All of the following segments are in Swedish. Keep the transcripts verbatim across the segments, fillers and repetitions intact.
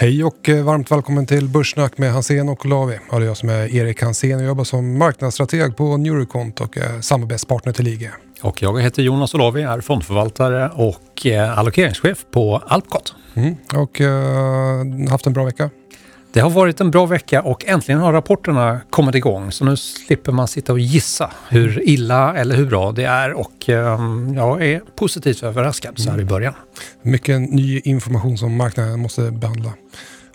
Hej och varmt välkommen till Börssnack med Hansen och Olavi. Ja, det är jag som är Erik Hansen och jobbar som marknadsstrateg på Neurokont och är samarbetspartner till I G. Och jag heter Jonas Olavi, är fondförvaltare och allokeringschef på Alpcot. Mm, och uh, haft en bra vecka? Det har varit en bra vecka och äntligen har rapporterna kommit igång. Så nu slipper man sitta och gissa hur illa eller hur bra det är. Och jag är positivt överraskad så här i början. Mycket ny information som marknaden måste behandla.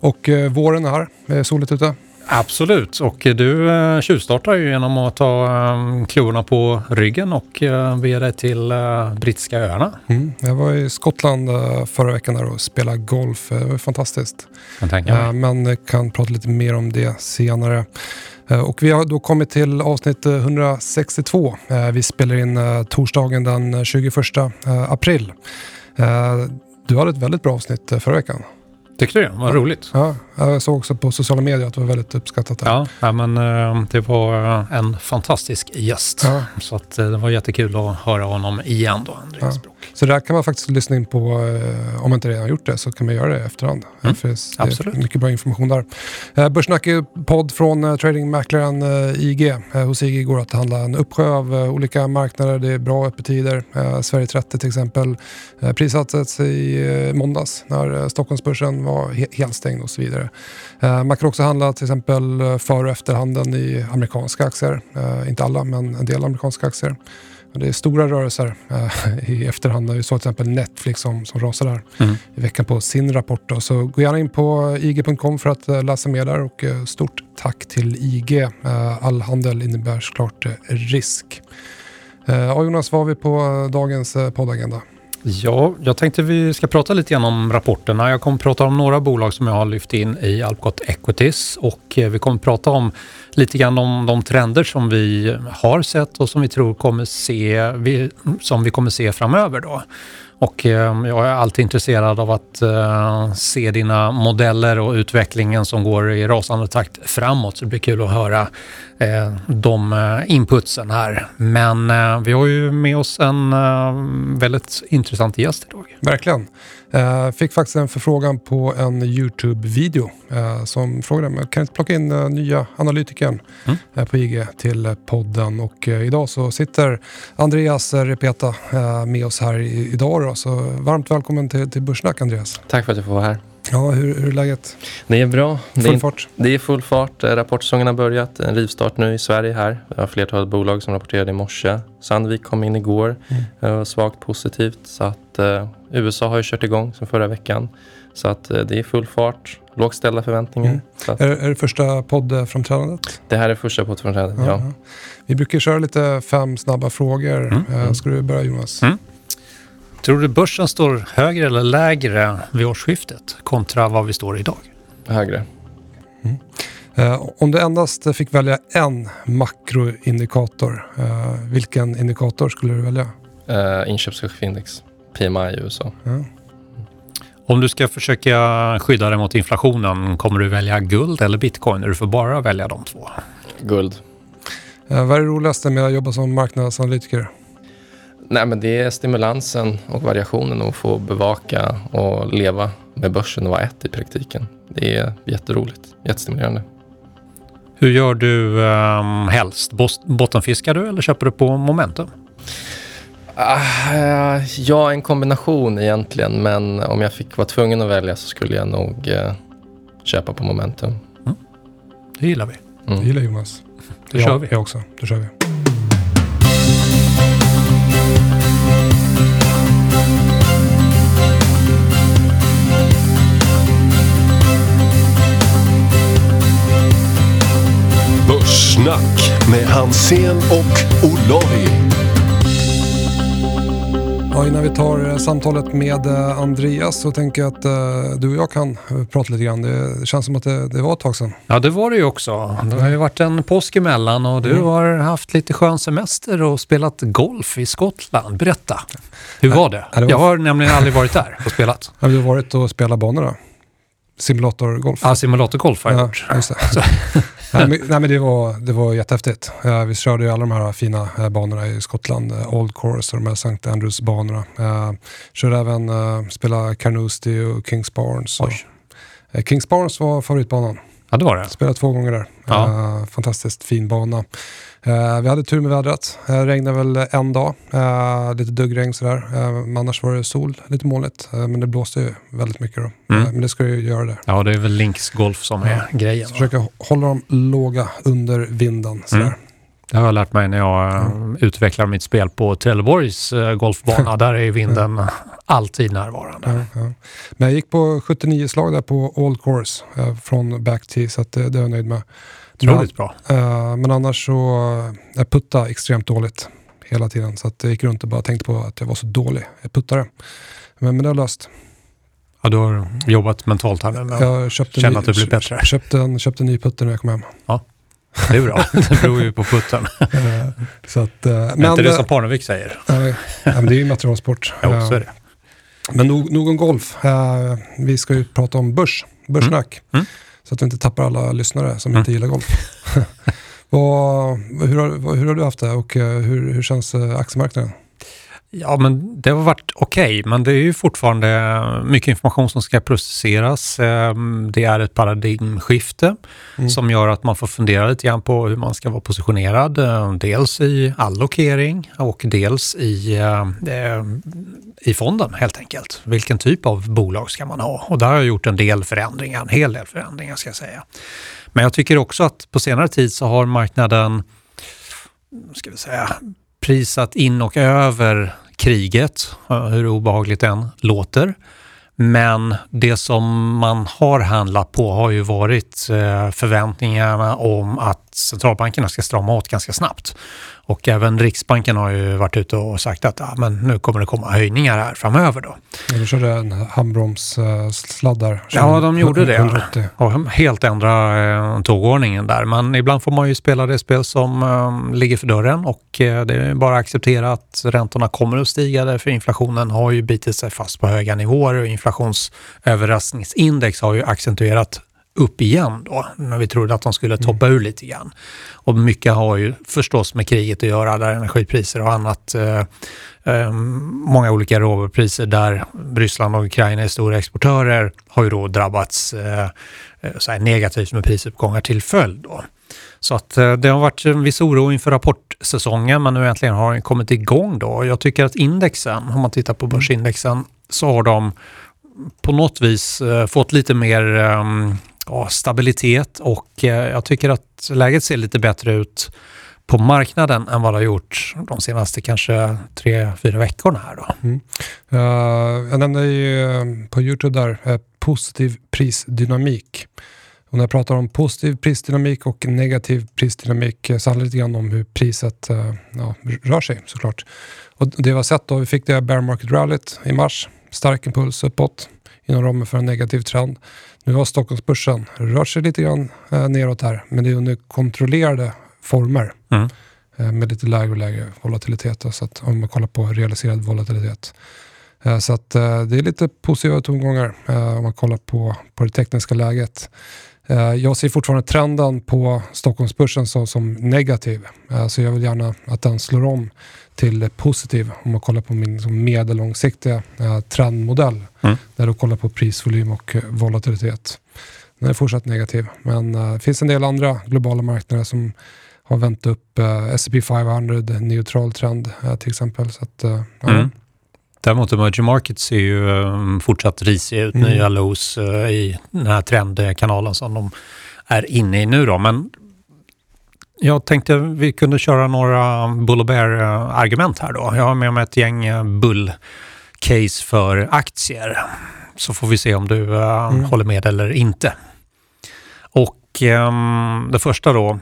Och våren är här, soligt ute. Absolut, och du tjuvstartar ju genom att ta klorna på ryggen och bege dig till brittiska öarna. Mm, jag var i Skottland förra veckan där och spelade golf. Det var fantastiskt. Kan tänka mig. Men kan prata lite mer om det senare. Och vi har då kommit till avsnitt hundrasextiotvå. Vi spelar in torsdagen den tjugoförsta april. Du hade ett väldigt bra avsnitt förra veckan. Tyckte du det? Vad roligt. Ja, jag såg också på sociala medier att det var väldigt uppskattat. Här. Ja, men det var en fantastisk gäst. Ja. Så att det var jättekul att höra honom igen då, Andreas. Ja. Så där kan man faktiskt lyssna in på, om man inte redan har gjort det så kan man göra det i efterhand. Mm. För det är absolut. Mycket bra information där. Börssnack är podd från tradingmäklaren I G. Hos I G går att handla en uppsjö av olika marknader. Det är bra öppettider. Sverige trettio till exempel. Prissattes i måndags när Stockholmsbörsen var helt stängd och så vidare. Man kan också handla till exempel för- och efterhandeln i amerikanska aktier. Inte alla, men en del amerikanska aktier. Det är stora rörelser i efterhand. Vi såg till exempel Netflix som, som rasar där mm. i veckan på sin rapport. Då. Så gå gärna in på I G punkt com för att läsa mer där. Och stort tack till I G. All handel innebär såklart risk. Ja, Jonas, vad har vi på dagens poddagenda? Ja, jag tänkte vi ska prata lite grann om rapporterna. Jag kommer prata om några bolag som jag har lyft in i Alpcot Equities och vi kommer prata om lite grann om de trender som vi har sett och som vi tror kommer se, som vi kommer se framöver då. Och jag är alltid intresserad av att se dina modeller och utvecklingen som går i rasande takt framåt. Så det blir kul att höra de inputsen här. Men vi har ju med oss en väldigt intressant gäst idag. Verkligen. Fick faktiskt en förfrågan på en YouTube-video som frågade mig, kan inte plocka in nya analytikern mm. på I G till podden. Och idag så sitter Andreas Repeta med oss här idag. Då. Så varmt välkommen till, till Börssnack, Andreas. Tack för att jag får vara här. Ja, hur, hur är läget? Det är bra. Full det är, fart. Det är full fart. Rapportsäsongen har börjat. En rivstart nu i Sverige här. Jag har flertalet bolag som rapporterade i morse. Sandvik kom in igår. Mm. Svagt positivt. Så att eh, U S A har ju kört igång som förra veckan. Så att eh, det är full fart. Lågt ställda förväntningar. Mm. Så att... är, är det första poddframträdandet? Det här är första poddframträdandet, uh-huh. ja. Vi brukar köra lite fem snabba frågor. Mm. Eh, ska du börja, Jonas? Mm. Tror du börsen står högre eller lägre vid årsskiftet kontra vad vi står idag? Högre. Mm. Eh, om du endast fick välja en makroindikator, eh, vilken indikator skulle du välja? Eh, Inköpschefsindex, P M I i U S A. Mm. Om du ska försöka skydda dig mot inflationen, kommer du välja guld eller bitcoin? Du får bara välja de två. Guld. Eh, vad är det roligaste med att jobba som marknadsanalytiker? Nej, men det är stimulansen och variationen att få bevaka och leva med börsen och vara ett i praktiken. Det är jätteroligt, jättestimulerande. Hur gör du um, helst? Bottenfiskar du eller köper du på momentum? Uh, ja, en kombination egentligen. Men om jag fick vara tvungen att välja så skulle jag nog uh, köpa på momentum. Mm. Det gillar vi. Mm. Det gillar Jonas. Det ja, kör vi. Jag också. Det kör vi. Börssnack med Hansen och Olavi. Ja, innan vi tar samtalet med Andreas så tänker jag att du och jag kan prata lite grann. Det känns som att det, det var ett tag sedan. Ja, det var det ju också. Det har ju varit en påsk emellan och du mm. har haft lite skön semester och spelat golf i Skottland. Berätta, hur var det? Ja, det var... Jag har nämligen aldrig varit där och spelat. Ja, du har varit och spelat banor då? Simulatorgolf. Ja, simulatorgolf har jag gjort. Ja, just det. nej, men, nej men det var, det var jättehäftigt. Uh, vi körde ju alla de här fina uh, banorna i Skottland. Uh, Old Course och de här Saint Andrews banorna. Uh, körde även uh, spela Carnoustie och Kings Barnes. Och, Kings Barnes var favoritbanan. Ja, det var det. Spelade två gånger där. Ja. Uh, fantastiskt fin bana. Uh, vi hade tur med vädret. Uh, regnade väl en dag. Uh, lite duggregn sådär. Uh, men annars var det sol, lite molnigt. Uh, men det blåste ju väldigt mycket då. Mm. Uh, men det ska ju göra det. Ja, det är väl Links Golf som är ja. grejen. Så försöka hålla dem låga under vinden sådär. Mm. Det har jag lärt mig när jag mm. utvecklar mitt spel på Trelleborgs golfbana. Där är vinden mm. alltid närvarande. Mm, mm. Men jag gick på sjuttionio slag där på Old Course eh, från back tee, så att det, det är jag nöjd med. Troligt bra. Eh, men annars så jag putta extremt dåligt hela tiden. Så att jag gick runt och bara tänkte på att jag var så dålig. Jag puttade. Men, men det har löst. Ja, du har jobbat mentalt här med jag köpte känna ny, att du blir bättre. Jag köpte en, köpte en ny putter när jag kom hem. Ja. Det är bra, det beror ju på putten. Så att, men, men inte det som Parnevik säger. Nej, men det är ju materialsport. Ja, så är det. Men nog, nog om golf. Vi ska ju prata om börs, börssnack. Mm. Mm. Så att vi inte tappar alla lyssnare som mm. inte gillar golf. Och, hur, har, hur har du haft det och hur, hur känns aktiemarknaden? Ja, men det har varit okej. Okay, men det är ju fortfarande mycket information som ska processeras. Det är ett paradigmskifte mm. som gör att man får fundera lite grann på hur man ska vara positionerad. Dels i allokering och dels i, i fonden helt enkelt. Vilken typ av bolag ska man ha? Och där har jag gjort en del förändringar, en hel del förändringar ska jag säga. Men jag tycker också att på senare tid så har marknaden, ska vi säga, prisat in och över kriget, hur obehagligt den låter. Men det som man har handlat på har ju varit förväntningarna om att centralbankerna ska strama åt ganska snabbt. Och även Riksbanken har ju varit ute och sagt att ah, men nu kommer det komma höjningar här framöver då. Eller körde en handbromssladdar. Ja, de gjorde det. Och helt ändra tågordningen där. Men ibland får man ju spela det spel som ligger för dörren. Och det är bara att acceptera att räntorna kommer att stiga. Därför inflationen har ju bitit sig fast på höga nivåer. Och inflationsöverraskningsindex har ju accentuerat upp igen då, när vi trodde att de skulle toppa ur lite grann. Och mycket har ju förstås med kriget att göra, där energipriser och annat, eh, eh, många olika råvarupriser där Ryssland och Ukraina är stora exportörer har ju då drabbats eh, så här negativt med prisuppgångar till följd då. Så att det har varit en viss oro inför rapportsäsongen, men nu äntligen har den kommit igång då. Jag tycker att indexen, om man tittar på börsindexen, så har de på något vis eh, fått lite mer eh, Ja, stabilitet och eh, jag tycker att läget ser lite bättre ut på marknaden än vad det har gjort de senaste kanske tre, fyra veckorna här då. Mm. Uh, jag nämnde ju på YouTube där eh, positiv prisdynamik. Och när jag pratar om positiv prisdynamik och negativ prisdynamik så handlar det lite grann om hur priset eh, ja, rör sig såklart. Och det var sett då, vi fick det bear market rallyt i mars, stark impuls uppåt inom ramen för en negativ trend. Nu har Stockholmsbörsen rört sig lite grann eh, neråt här. Men det är under kontrollerade former. Mm. Eh, med lite lägre och lägre volatilitet. Då, så att om man kollar på realiserad volatilitet. Eh, så att eh, det är lite positiva tongångar. Eh, om man kollar på, på det tekniska läget. Eh, jag ser fortfarande trenden på Stockholmsbörsen så, som negativ. Eh, så jag vill gärna att den slår om till positiv. Om man kollar på min medellångsiktiga eh, trendmodell. Mm. Där du kollar på prisvolym och volatilitet. Den är fortsatt negativ. Men det äh, finns en del andra globala marknader som har vänt upp. Äh, S and P five hundred, neutral trend äh, till exempel. Så att, äh, mm. ja. Däremot emerging markets ser ju äh, fortsatt risig ut. Mm. Nya lows äh, i den här trendkanalen som de är inne i nu då. Men jag tänkte vi kunde köra några bull och bear-argument här då. Jag har med mig ett gäng bull case för aktier. Så får vi se om du uh, mm. håller med eller inte. Och um, det första då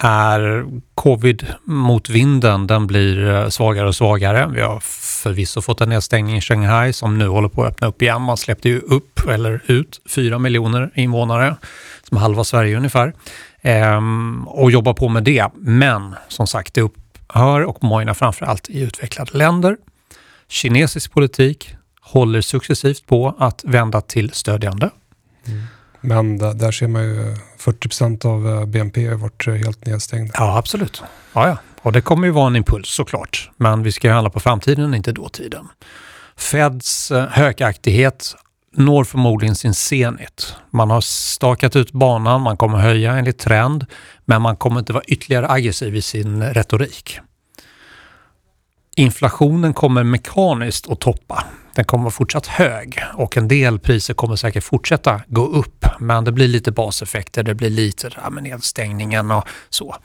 är covid-motvinden. Den blir svagare och svagare. Vi har förvisso fått en nedstängning i Shanghai som nu håller på att öppna upp igen. Man släppte ju upp eller ut fyra miljoner invånare som halva Sverige ungefär. Um, och jobbar på med det. Men som sagt, det upphör och mojnar framförallt i utvecklade länder. Kinesisk politik håller successivt på att vända till stödjande. Mm. Men där, där ser man ju fyrtio procent av B N P har varit helt nedstängda. Ja, absolut. Ja, ja. Och det kommer ju vara en impuls såklart. Men vi ska ju handla på framtiden, inte dåtiden. Feds högaktighet når förmodligen sin senhet. Man har stakat ut banan, man kommer höja enligt trend, men man kommer inte vara ytterligare aggressiv i sin retorik. Inflationen kommer mekaniskt att toppa. Den kommer vara fortsatt hög och en del priser kommer säkert fortsätta gå upp. Men det blir lite baseffekter, det blir lite där med nedstängningen och så.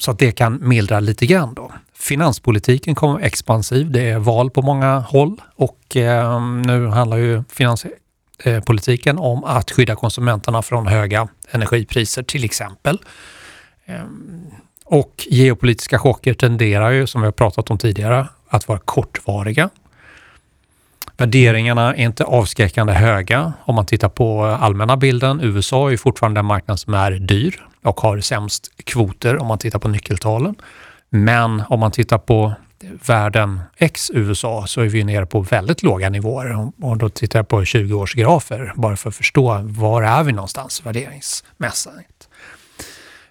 Så att det kan mildra lite grann då. Finanspolitiken kommer expansiv, det är val på många håll och nu handlar ju finanspolitiken om att skydda konsumenterna från höga energipriser till exempel. Och geopolitiska chocker tenderar ju, som vi har pratat om tidigare, att vara kortvariga. Värderingarna är inte avskräckande höga. Om man tittar på allmänna bilden, U S A är fortfarande en marknad som är dyr och har sämst kvoter om man tittar på nyckeltalen. Men om man tittar på världen ex-U S A så är vi nere på väldigt låga nivåer. Och då tittar jag på tjugo-årsgrafer bara för att förstå var är vi någonstans värderingsmässigt.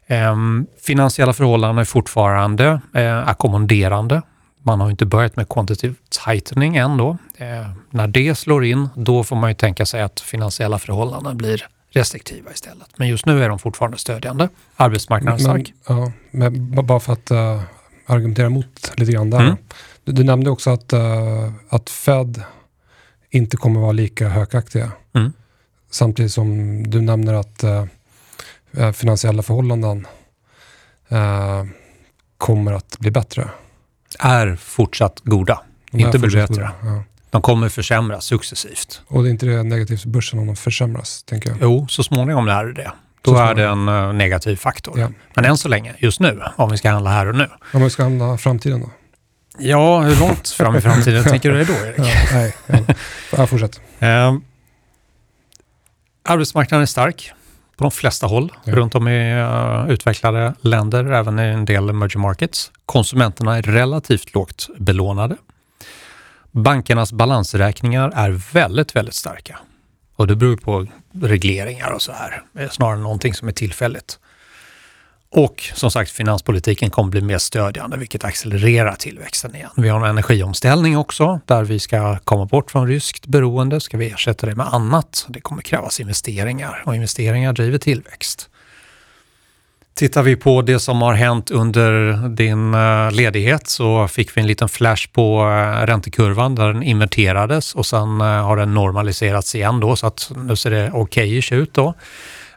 Ehm, finansiella förhållanden är fortfarande eh, ackommoderande. Man har inte börjat med quantitative tightening än då. Eh, när det slår in, då får man ju tänka sig att finansiella förhållanden blir restriktiva istället. Men just nu är de fortfarande stödjande. Arbetsmarknaden är stark. Ja, men bara för att uh, argumentera mot lite grann där. Mm. Du, du nämnde också att, uh, att Fed inte kommer vara lika högaktiga. Mm. Samtidigt som du nämner att uh, finansiella förhållanden uh, kommer att bli bättre. Är fortsatt goda. De inte blir bättre. Ja. De kommer försämras successivt. Och det är inte det negativt för börsen om de försämras, tänker jag. Jo, så småningom är det det. Då är det en uh, negativ faktor. Ja. Men än så länge, just nu, om vi ska handla här och nu. Om vi ska handla framtiden då? Ja, hur långt fram i framtiden tänker du det då, Erik? Ja, nej, ja. Jag fortsätter. Uh, arbetsmarknaden är stark på de flesta håll, ja. Runt om i uh, utvecklade länder, även i en del emerging markets. Konsumenterna är relativt lågt belånade. Bankernas balansräkningar är väldigt, väldigt starka. Och det beror på regleringar och så här. Snarare någonting som är tillfälligt. Och som sagt, finanspolitiken kommer bli mer stödjande, vilket accelererar tillväxten igen. Vi har en energiomställning också, där vi ska komma bort från ryskt beroende. Ska vi ersätta det med annat? Det kommer krävas investeringar. Och investeringar driver tillväxt. Tittar vi på det som har hänt under din ledighet så fick vi en liten flash på räntekurvan där den inverterades och sen har den normaliserats igen då, så att nu ser det okejish ut då.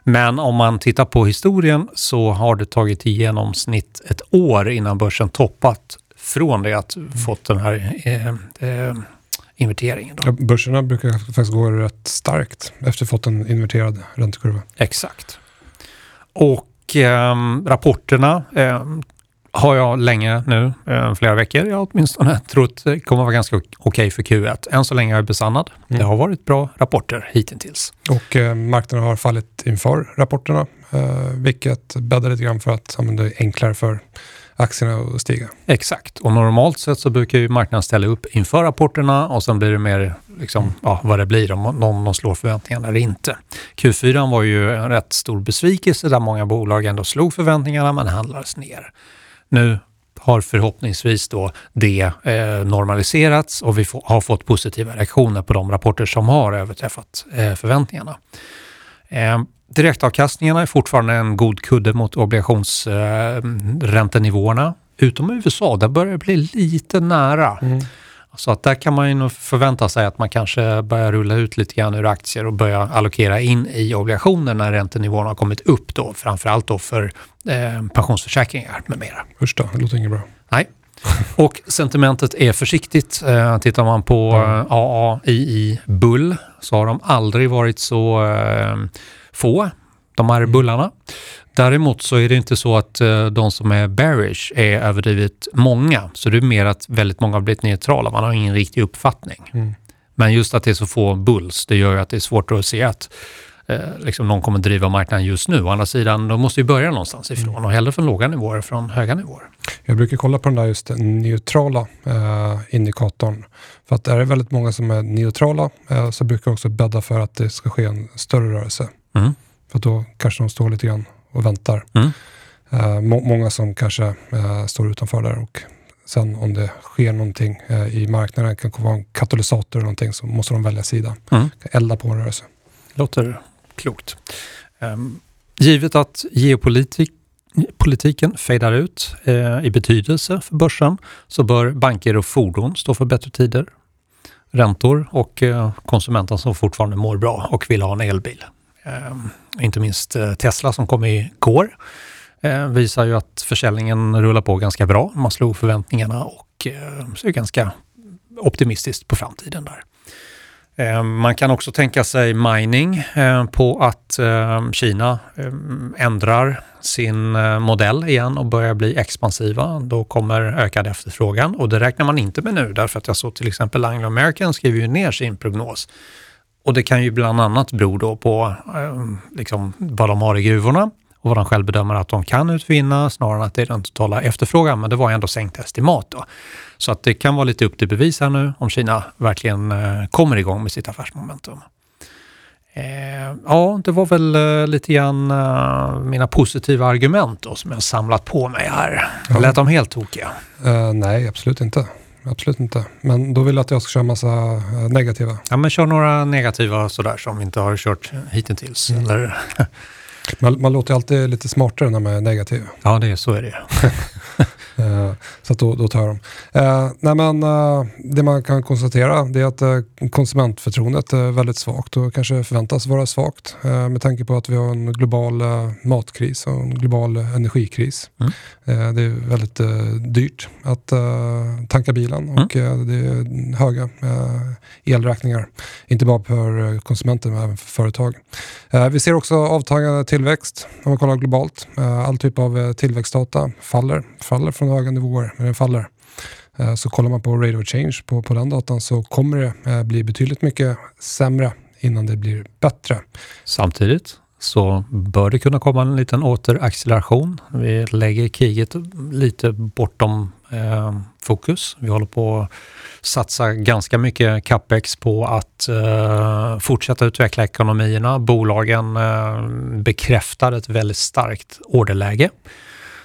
Men om man tittar på historien så har det tagit i genomsnitt ett år innan börsen toppat från det att fått den här eh, eh, inverteringen då. Ja, börserna brukar faktiskt gå rätt starkt efter fått en inverterad räntekurva. Exakt. Och Och, eh, rapporterna eh, har jag länge nu, eh, flera veckor, jag åtminstone trott kommer vara ganska okej okay för Q ett. Än så länge har jag besannat. Mm. Det har varit bra rapporter hittills. Och eh, marknaden har fallit inför rapporterna, eh, vilket bäddar lite grann för att ja, men det är enklare för aktierna att stiga. Exakt, och normalt sett så brukar ju marknaden ställa upp inför rapporterna och sen blir det mer liksom, ja, vad det blir om de slår förväntningarna eller inte. Q fyra var ju en rätt stor besvikelse där många bolag ändå slog förväntningarna men handlades ner. Nu har förhoppningsvis då det eh, normaliserats och vi få, har fått positiva reaktioner på de rapporter som har överträffat eh, förväntningarna. Eh, Direktavkastningarna är fortfarande en god kudde mot obligationsräntenivåerna. Utom i U S A, där börjar det bli lite nära. Mm. Så att där kan man ju nog förvänta sig att man kanske börjar rulla ut lite grann ur aktier och börja allokera in i obligationer när räntenivåerna har kommit upp då. Framförallt då för eh, pensionsförsäkringar med mera. Usch då, det låter inget bra. Nej. Och sentimentet är försiktigt. Eh, tittar man på mm. eh, A A I I Bull så har de aldrig varit så... Eh, få, de här bullarna. Däremot så är det inte så att de som är bearish är överdrivet många. Så det är mer att väldigt många har blivit neutrala. Man har ingen riktig uppfattning. Mm. Men just att det är så få bulls, det gör ju att det är svårt att se att eh, liksom någon kommer driva marknaden just nu. Å andra sidan, de måste ju börja någonstans ifrån. Mm. Och hellre från låga nivåer från höga nivåer. Jag brukar kolla på den där just neutrala eh, indikatorn. För att är det väldigt många som är neutrala eh, så brukar jag också bädda för att det ska ske en större rörelse. Mm. För då kanske de står lite grann och väntar. Mm. Eh, må- många som kanske eh, står utanför där och sen om det sker någonting eh, i marknaden, kan vara en katalysator eller någonting, så måste de välja sida. Mm. Elda på en rörelse. Låter klokt. Um, givet att geopolitik Politiken fejdar ut eh, i betydelse för börsen, så bör banker och fordon stå för bättre tider, räntor och eh, konsumenten som fortfarande mår bra och vill ha en elbil. Eh, inte minst eh, Tesla som kom igår eh, visar ju att försäljningen rullar på ganska bra. Man slog förväntningarna och eh, ser ganska optimistiskt på framtiden där. Man kan också tänka sig mining på att Kina ändrar sin modell igen och börjar bli expansiva. Då kommer ökad efterfrågan, och det räknar man inte med nu, därför att jag såg till exempel Anglo American skriver ju ner sin prognos. Och det kan ju bland annat bero då på liksom vad de har i gruvorna och vad de själv bedömer att de kan utvinna, snarare än att det är den totala efterfrågan. Men det var ändå sänkt estimat då. Så att det kan vara lite upp till bevis här nu om Kina verkligen kommer igång med sitt affärsmomentum. Eh, ja, det var väl eh, lite grann eh, mina positiva argument då, som jag samlat på mig här. Ja. Lät de helt tokiga? Uh, nej, absolut inte. Absolut inte. Men då vill jag att jag ska köra en massa eh, negativa. Ja, men kör några negativa sådär som vi inte har kört hittills. Mm. Eller... Man, man låter alltid lite smartare när man är negativ. Ja, det är, så är det. uh, så att då, då tar jag dem. Uh, nej men, uh, det man kan konstatera det är att uh, konsumentförtroendet är väldigt svagt och kanske förväntas vara svagt. Uh, med tanke på att vi har en global uh, matkris och en global energikris. Mm. Uh, det är väldigt uh, dyrt att uh, tanka bilen och mm. uh, det är höga uh, elräkningar. Inte bara för konsumenter men även för företag. Uh, vi ser också avtagande till tillväxt, om man kollar globalt. All typ av tillväxtdata faller, faller från höga nivåer, men den faller. Så kollar man på rate of change på, på den datan, så kommer det bli betydligt mycket sämre innan det blir bättre. Samtidigt så bör det kunna komma en liten återacceleration. Vi lägger kriget lite bortom eh, fokus. Vi håller på att satsa ganska mycket capex på att eh, fortsätta utveckla ekonomierna. Bolagen eh, bekräftar ett väldigt starkt orderläge.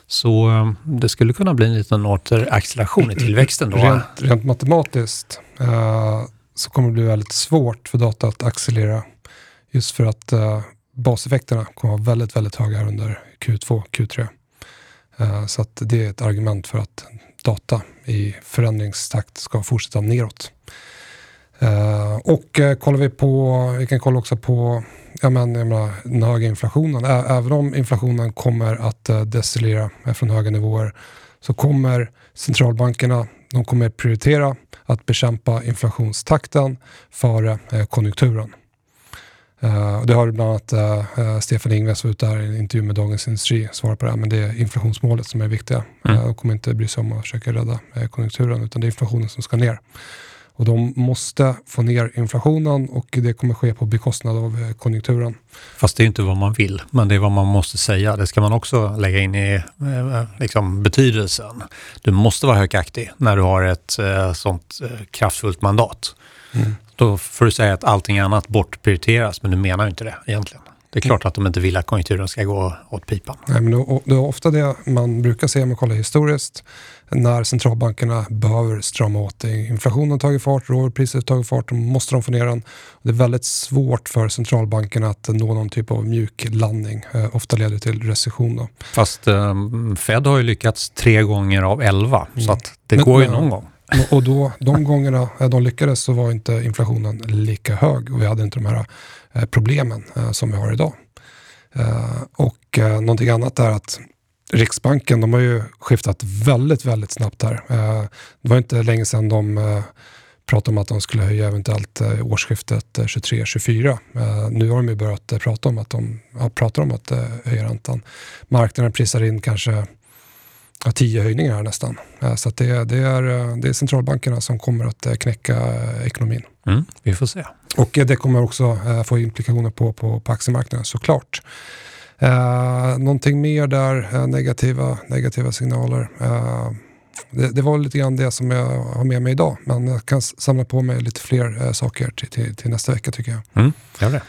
Så eh, det skulle kunna bli en liten återacceleration i tillväxten då. Rent, rent matematiskt eh, så kommer det bli väldigt svårt för data att accelerera, just för att eh, baseffekterna kommer vara väldigt, väldigt höga under Q två, Q tre. Uh, så att det är ett argument för att data i förändringstakt ska fortsätta neråt. Uh, och uh, kollar vi på, vi kan kolla också på ja, men, jag menar, den höga inflationen. Ä- även om inflationen kommer att uh, decelerera från höga nivåer, så kommer centralbankerna, de kommer prioritera att bekämpa inflationstakten före uh, konjunkturen. Uh, det har bland annat uh, Stefan Ingves var ute här i en intervju med Dagens Industri svarar på det här, men det är inflationsmålet som är viktiga. Mm. Uh, de kommer inte bry sig om att försöka rädda uh, konjunkturen, utan det är inflationen som ska ner. Och de måste få ner inflationen, och det kommer ske på bekostnad av uh, konjunkturen. Fast det är inte vad man vill, men det är vad man måste säga. Det ska man också lägga in i uh, liksom betydelsen. Du måste vara högaktig när du har ett uh, sånt uh, kraftfullt mandat. Mm. Då får du säga att allting annat bortprioriteras, men du menar ju inte det egentligen. Det är klart att de inte vill att konjunkturen ska gå åt pipan. Nej, men det är ofta det man brukar se om man kollar historiskt. När centralbankerna behöver strama åt, inflationen har tagit fart, råpriset har tagit fart, då måste de få ner den. Det är väldigt svårt för centralbankerna att nå någon typ av mjuk landning. Ofta leder det till recession då. Fast eh, Fed har ju lyckats tre gånger av elva, mm. så att det men, går ju någon men, gång. Och då, de gångerna de lyckades, så var inte inflationen lika hög, och vi hade inte de här problemen som vi har idag. Och någonting annat är att Riksbanken, de har ju skiftat väldigt, väldigt snabbt här. Det var inte länge sedan de pratade om att de skulle höja eventuellt årsskiftet tjugotre tjugofyra. Nu har de ju börjat prata om att de ja, pratar om att höja räntan. Marknaden prisar in kanske tio höjningar här nästan. Så att det, det, är, det är centralbankerna som kommer att knäcka ekonomin. Mm, vi får se. Och det kommer också få implikationer på, på, på aktiemarknaden såklart. Eh, någonting mer där, negativa, negativa signaler. Eh, det, det var lite grann det som jag har med mig idag. Men jag kan samla på mig lite fler saker till, till, till nästa vecka tycker jag. Mm, gör det.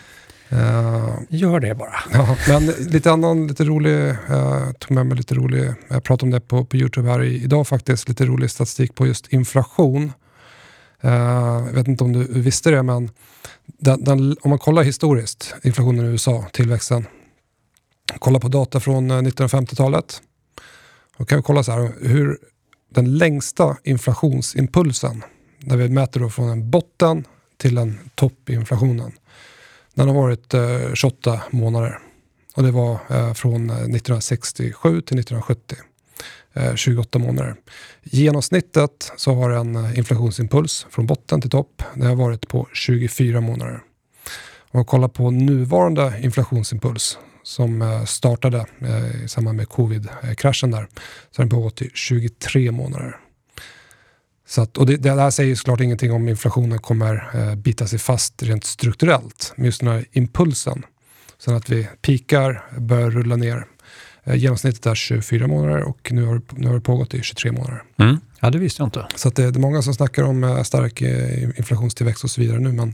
Uh, Gör det bara. Ja, men lite annan, lite rolig, uh, tog med mig lite rolig, jag pratade om det på, på YouTube här i, idag faktiskt, lite rolig statistik på just inflation. Uh, jag vet inte om du visste det, men den, den, om man kollar historiskt, inflationen i U S A, tillväxten, kolla på data från nittonhundrafemtiotalet, och kan vi kolla så här, hur den längsta inflationsimpulsen, när vi mäter då från en botten till en topp i inflationen, den har varit eh, tjugoåtta månader. Och det var eh, från nittonhundrasextiosju till nittonhundrasjuttio. Eh, tjugoåtta månader. Genomsnittet så har en inflationsimpuls från botten till topp. Det har varit på tjugofyra månader. Om man kollar på nuvarande inflationsimpuls som eh, startade eh, i samband med covid-kraschen där, så har den pågått i tjugotre månader. Så att, och det, det här säger såklart ingenting om inflationen kommer eh, bita sig fast rent strukturellt. Men just den här impulsen. Sen att vi pikar, börjar rulla ner. Eh, genomsnittet är tjugofyra månader och nu har, nu har det pågått i tjugotre månader. Mm. Ja, det visste jag inte. Så att det, det är många som snackar om eh, stark eh, inflationstillväxt och så vidare nu. Men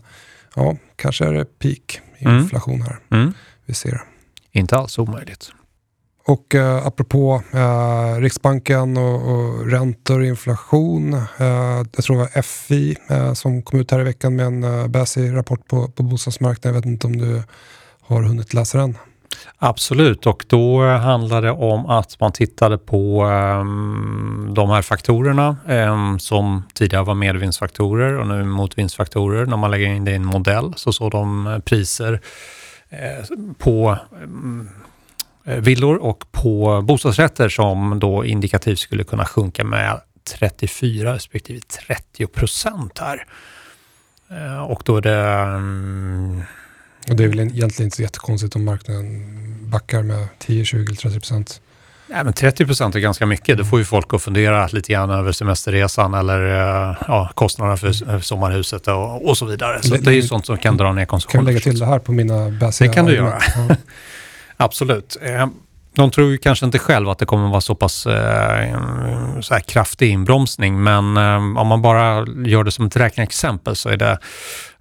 ja, kanske är det peak inflation här. Mm. Mm. Vi ser. Inte alls omöjligt. Och eh, apropå eh, Riksbanken och, och räntor och inflation. Eh, jag tror det var F I eh, som kom ut här i veckan med en eh, bäsig rapport på, på bostadsmarknaden. Jag vet inte om du har hunnit läsa den. Absolut, och då handlar det om att man tittade på eh, de här faktorerna eh, som tidigare var medvinstfaktorer och nu motvinstfaktorer. När man lägger in det i en modell så såg de priser eh, på... Eh, villor och på bostadsrätter som då indikativt skulle kunna sjunka med trettiofyra respektive trettio procent här. Och då är det... Mm, och det är väl egentligen inte så jättekonstigt om marknaden backar med tio, tjugo eller trettio procent. Nej, men trettio procent är ganska mycket. Då får ju folk att fundera lite grann över semesterresan eller ja, kostnaderna för sommarhuset och, och så vidare. Så L- det är ju sånt som kan dra ner konsumtionen. Kan jag lägga till det här på mina bästa? Det kan du göra. Ja. Absolut. De tror ju kanske inte själv att det kommer vara så pass eh, så här kraftig inbromsning, men eh, om man bara gör det som ett räkneexempel så är det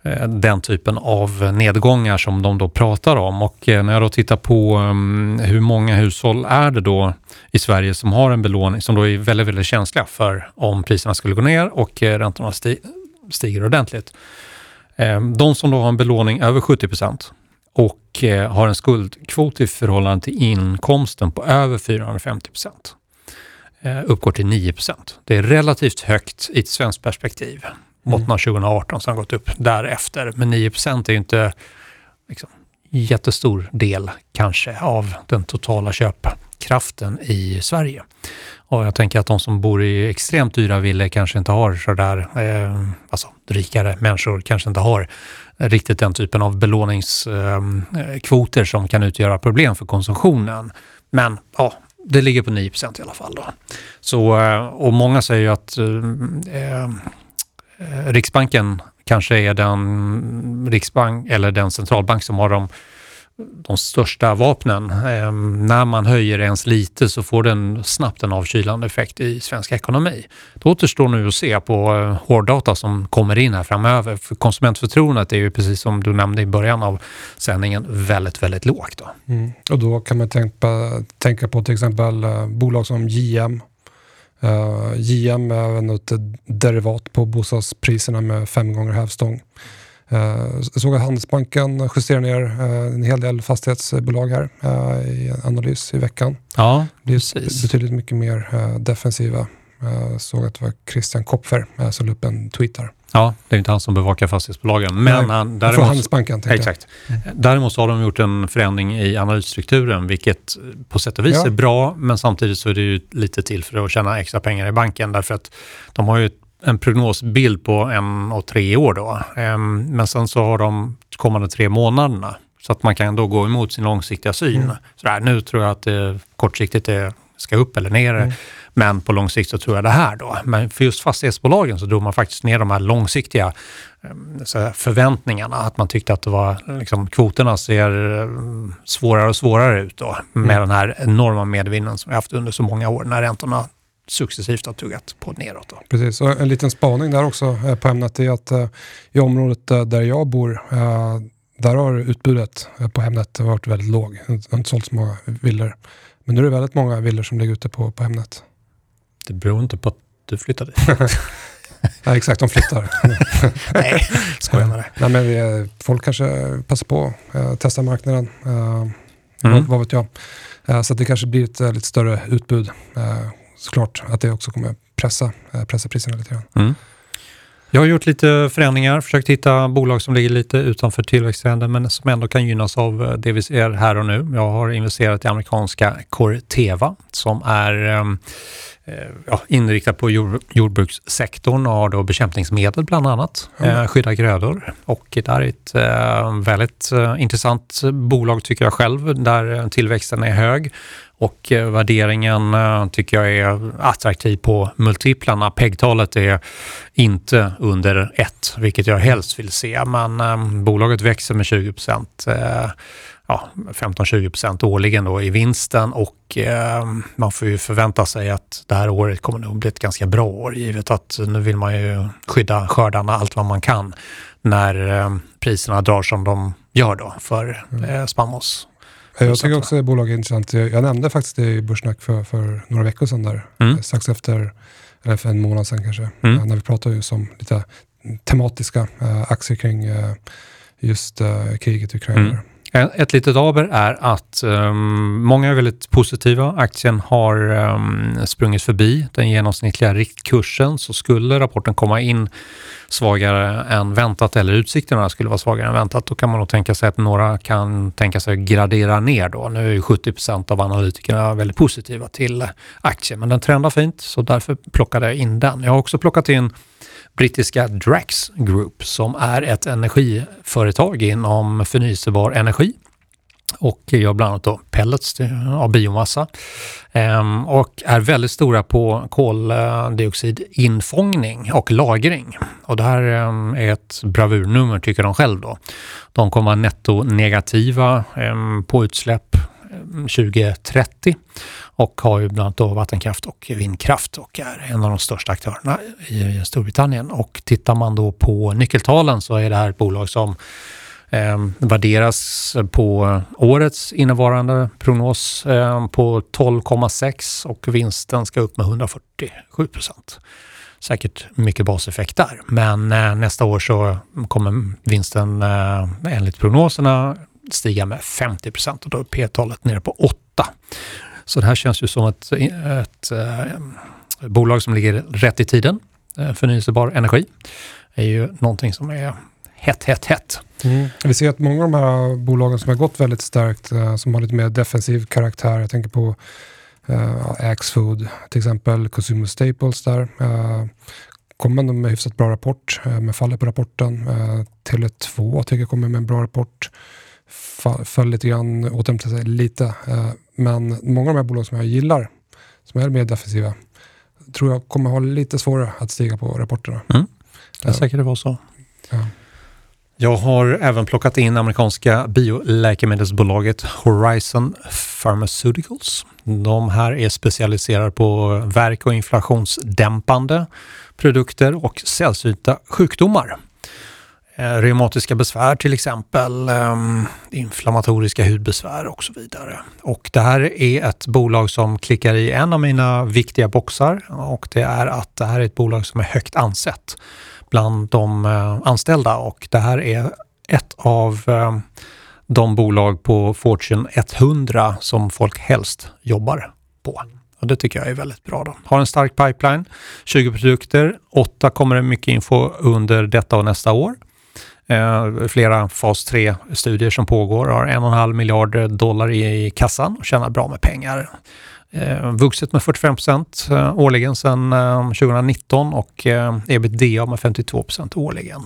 eh, den typen av nedgångar som de då pratar om. Och eh, när jag då tittar på um, hur många hushåll är det då i Sverige som har en belåning som då är väldigt, väldigt känsliga för om priserna skulle gå ner och eh, räntorna sti- stiger ordentligt. Eh, de som då har en belåning över sjuttio procent och eh, har en skuldkvot i förhållande till inkomsten på över fyrahundrafemtio procent. Eh, uppgår till nio procent. Det är relativt högt i ett svenskt perspektiv. Mot mm. tjugoarton så har gått upp därefter. Men nio procent är ju inte liksom, jättestor del kanske av den totala köpkraften i Sverige. Och jag tänker att de som bor i extremt dyra villor kanske inte har så där, eh, alltså rikare människor kanske inte har riktigt den typen av belåningskvoter som kan utgöra problem för konsumtionen. Men ja, det ligger på nio procent i alla fall då. Så, och många säger ju att eh, Riksbanken kanske är den Riksbank eller den centralbank som har de, de största vapnen. Eh, när man höjer ens lite så får den snabbt en avkylande effekt i svensk ekonomi. Det återstår nu att se på eh, hårddata som kommer in här framöver. För konsumentförtroendet är ju precis som du nämnde i början av sändningen väldigt, väldigt lågt. Då. Mm. Och då kan man tänka, tänka på till exempel eh, bolag som J M. Eh, J M är även ett derivat på bostadspriserna med fem gånger hävstång. Jag såg att Handelsbanken justerar ner en hel del fastighetsbolag här i analys i veckan. Ja, precis. Betydligt mycket mer defensiva. Jag såg att det var Christian Kopfer som la upp en tweet där. Ja, det är inte han som bevakar fastighetsbolagen. Men nej, han, däremot, från Handelsbanken. Exakt. Däremot har de gjort en förändring i analysstrukturen, vilket på sätt och vis ja. är bra. Men samtidigt så är det ju lite till för att tjäna extra pengar i banken. Därför att de har ju en prognosbild på en och tre år då. Men sen så har de kommande tre månaderna. Så att man kan då gå emot sin långsiktiga syn. Mm. Sådär, nu tror jag att det kortsiktigt det ska upp eller ner. Mm. Men på lång sikt så tror jag det här då. Men för just fastighetsbolagen så drog man faktiskt ner de här långsiktiga förväntningarna. Att man tyckte att det var, liksom, kvoterna ser svårare och svårare ut då. Med mm. den här enorma medvinden som vi haft under så många år. När räntorna successivt har tuggat på neråt då. Precis, och en liten spaning där också på ämnet är att eh, i området där jag bor eh, där har utbudet på Hemnet varit väldigt låg. Det har inte sålt så många villor. Men nu är det väldigt många villor som ligger ute på, på Hemnet. Det beror inte på att du flyttade. Nej, exakt. De flyttar. Nej, skojar med det. Nej, men vi, folk kanske passar på att testa marknaden. Mm. Vad vet jag. Så att det kanske blir ett lite större utbud. Såklart att det också kommer pressa, pressa priserna lite grann. Mm. Jag har gjort lite förändringar, försökt hitta bolag som ligger lite utanför tillväxttrenden men som ändå kan gynnas av det vi ser här och nu. Jag har investerat i amerikanska Corteva som är eh, ja, inriktad på jord, jordbrukssektorn och har då bekämpningsmedel bland annat, mm. eh, skydda grödor. Och det är ett eh, väldigt eh, intressant bolag tycker jag själv där tillväxten är hög. Och eh, värderingen eh, tycker jag är attraktiv på multiplarna. P E G-talet är inte under ett, vilket jag helst vill se. Men eh, bolaget växer med tjugo procent, eh, ja, femton till tjugo procent årligen då i vinsten. Och eh, man får ju förvänta sig att det här året kommer nog bli ett ganska bra år. Givet att nu vill man ju skydda skördarna allt vad man kan när eh, priserna drar som de gör då för eh, spannmåls. Jag tycker också att bolag är intressant. Jag nämnde faktiskt det i Börssnack för, för några veckor sedan där. Mm. Strax efter, eller för en månad sedan kanske. Mm. När vi pratade just om lite tematiska äh, aktier kring äh, just äh, kriget i Ukraina. Mm. Ett litet aber är att um, många är väldigt positiva. Aktien har um, sprungit förbi den genomsnittliga riktkursen. Så skulle rapporten komma in svagare än väntat eller utsikterna skulle vara svagare än väntat. Då kan man nog tänka sig att några kan tänka sig gradera ner då. Nu är ju sjuttio procent av analytikerna väldigt positiva till aktien. Men den trendar fint så därför plockade jag in den. Jag har också plockat in brittiska Drax Group som är ett energiföretag inom förnyelsebar energi och gör bland annat då pellets av biomassa ehm, och är väldigt stora på koldioxidinfångning och lagring och det här är ett bravurnummer tycker de själv då. De kommer netto negativa ehm, på utsläpp tjugo trettio och har ju bland annat då vattenkraft och vindkraft och är en av de största aktörerna i Storbritannien. Och tittar man då på nyckeltalen så är det här ett bolag som eh, värderas på årets innevarande prognos eh, på tolv komma sex och vinsten ska upp med hundrafyrtiosju procent. Säkert mycket baseffekt där. Men eh, nästa år så kommer vinsten eh, enligt prognoserna stiga med femtio procent och då är P-talet nere på åtta. Så det här känns ju som ett, ett, ett, ett bolag som ligger rätt i tiden. Förnyelsebar energi är ju någonting som är hett, hett, hett. Mm. Vi ser att många av de här bolagen som har gått väldigt starkt, som har lite mer defensiv karaktär, jag tänker på uh, Axfood till exempel, Consumer Staples där, uh, kommer de med hyfsat bra rapport, uh, med faller på rapporten. Uh, Tele två tycker jag kommer med en bra rapport. Föll lite grann, återhämtade sig lite. Men många av de här bolag som jag gillar, som är mer defensiva, tror jag kommer ha lite svårare att stiga på rapporterna. Mm. Det är säkert det var så. Ja. Jag har även plockat in amerikanska bioläkemedelsbolaget Horizon Pharmaceuticals. De här är specialiserade på verk- och inflationsdämpande produkter och sällsynta sjukdomar. Reumatiska besvär till exempel, um, inflammatoriska hudbesvär och så vidare. Och det här är ett bolag som klickar i en av mina viktiga boxar och det är att det här är ett bolag som är högt ansett bland de uh, anställda och det här är ett av uh, de bolag på Fortune hundra som folk helst jobbar på. Och det tycker jag är väldigt bra då. Har en stark pipeline, tjugo produkter, åtta kommer det mycket info under detta och nästa år. Eh, flera fas tre-studier som pågår, har en och en halv miljard dollar i, i kassan och tjänar bra med pengar. Eh, vuxit med fyrtiofem procent eh, årligen sedan eh, tjugonitton och eh, ebitda med femtiotvå procent årligen.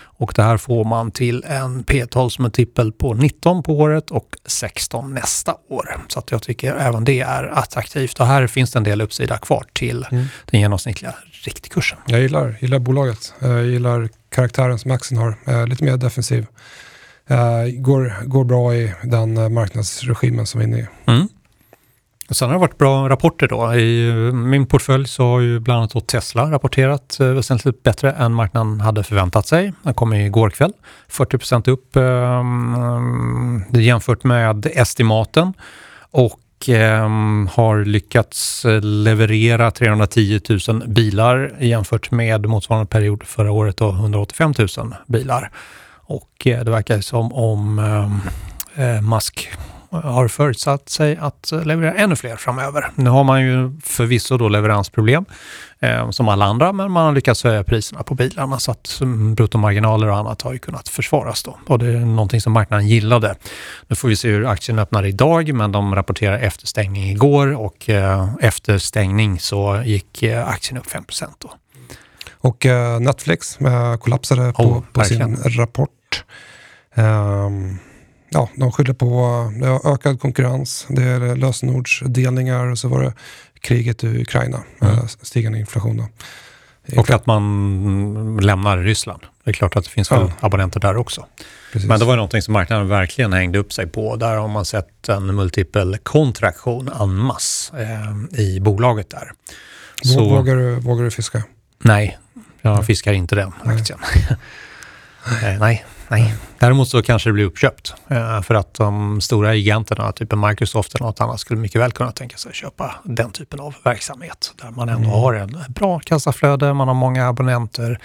Och det här får man till en P-talsmultipel på nitton på året och sexton nästa år. Så att jag tycker även det är attraktivt. Och här finns det en del uppsida kvar till mm. den genomsnittliga riktkursen. Jag gillar, gillar bolaget. Jag gillar karaktären som aktien har. Lite mer defensiv. Går, går bra i den marknadsregimen som vi är inne i. Mm. Och sen har det varit bra rapporter då. I min portfölj så har ju bland annat Tesla rapporterat väsentligt bättre än marknaden hade förväntat sig. Den kom igår kväll, fyrtio procent upp eh, jämfört med estimaten. Och eh, har lyckats leverera trehundratio tusen bilar jämfört med motsvarande period förra året och hundraåttiofem tusen bilar. Och eh, det verkar som om eh, Musk har förutsatt sig att leverera ännu fler framöver. Nu har man ju förvisso då leveransproblem eh, som alla andra, men man har lyckats höja priserna på bilarna så att bruttomarginaler och annat har ju kunnat försvaras då. Och det är någonting som marknaden gillade. Nu får vi se hur aktien öppnar idag, men de rapporterar efter stängning igår och eh, efter stängning så gick eh, aktien upp fem procent då. Och eh, Netflix eh, kollapsade på, oh, på sin rapport. Um... Ja, de skyller på det har ökad konkurrens, det är lösenordsdelningar och så var det kriget i Ukraina, mm. stigande inflation. Och klart att man lämnar Ryssland. Det är klart att det finns ja. abonnenter där också. Precis. Men det var någonting som marknaden verkligen hängde upp sig på. Där har man sett en multipel kontraktion en mass eh, i bolaget där. Vå, så... vågar, du, vågar du fiska? Nej, jag nej. fiskar inte den aktien. Nej. nej. Nej, däremot så kanske det blir uppköpt för att de stora giganterna, typ Microsoft eller något annat, skulle mycket väl kunna tänka sig att köpa den typen av verksamhet där man ändå mm. har en bra kassaflöde, man har många abonnenter,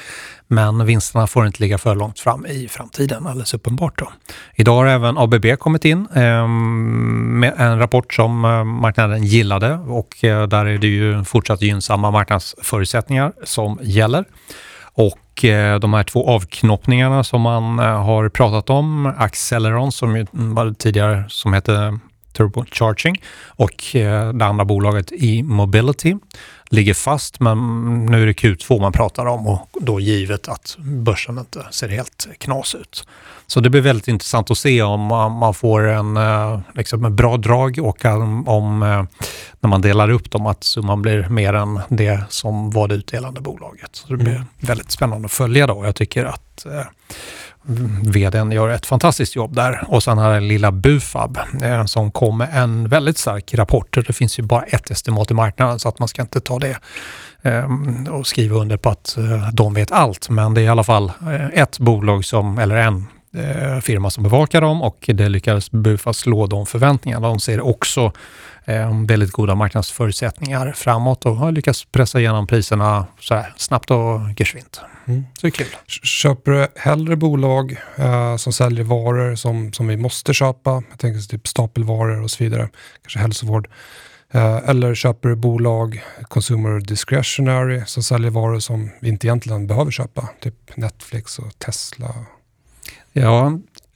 men vinsterna får inte ligga för långt fram i framtiden, alldeles uppenbart då. Idag har även A B B kommit in eh, med en rapport som marknaden gillade och eh, där är det ju fortsatt gynnsamma marknadsförutsättningar som gäller. Och de här två avknoppningarna som man har pratat om, Acceleron som var tidigare som hette Turbocharging och det andra bolaget E-Mobility ligger fast, men nu är det Q två man pratar om och då givet att börsen inte ser helt knas ut. Så det blir väldigt intressant att se om man får en, liksom en bra drag och om när man delar upp dem att summan blir mer än det som var det utdelande bolaget. Så det blir mm. väldigt spännande att följa då. Jag tycker att eh, vdn gör ett fantastiskt jobb där. Och sen här lilla Bufab eh, som kom med en väldigt stark rapport. Det finns ju bara ett estimat i marknaden så att man ska inte ta det och skriva under på att de vet allt, men det är i alla fall ett bolag som, eller en firma som bevakar dem och det lyckades Bufab slå de förväntningarna. De ser också väldigt goda marknadsförutsättningar framåt och har lyckats pressa igenom priserna så här snabbt och geschwint. Mm. Så det är kul. Köper du hellre bolag eh, som säljer varor som, som vi måste köpa? Jag tänker typ stapelvaror och så vidare. Kanske hälsovård. Eller köper du bolag consumer discretionary som säljer varor som vi inte egentligen behöver köpa, typ Netflix och Tesla? Ja,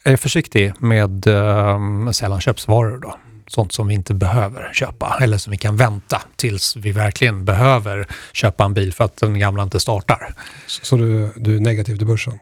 jag är försiktig med um, sällanköpsvaror då. Sånt som vi inte behöver köpa eller som vi kan vänta tills vi verkligen behöver köpa en bil för att den gamla inte startar. Så, så du, du är negativ till börsen?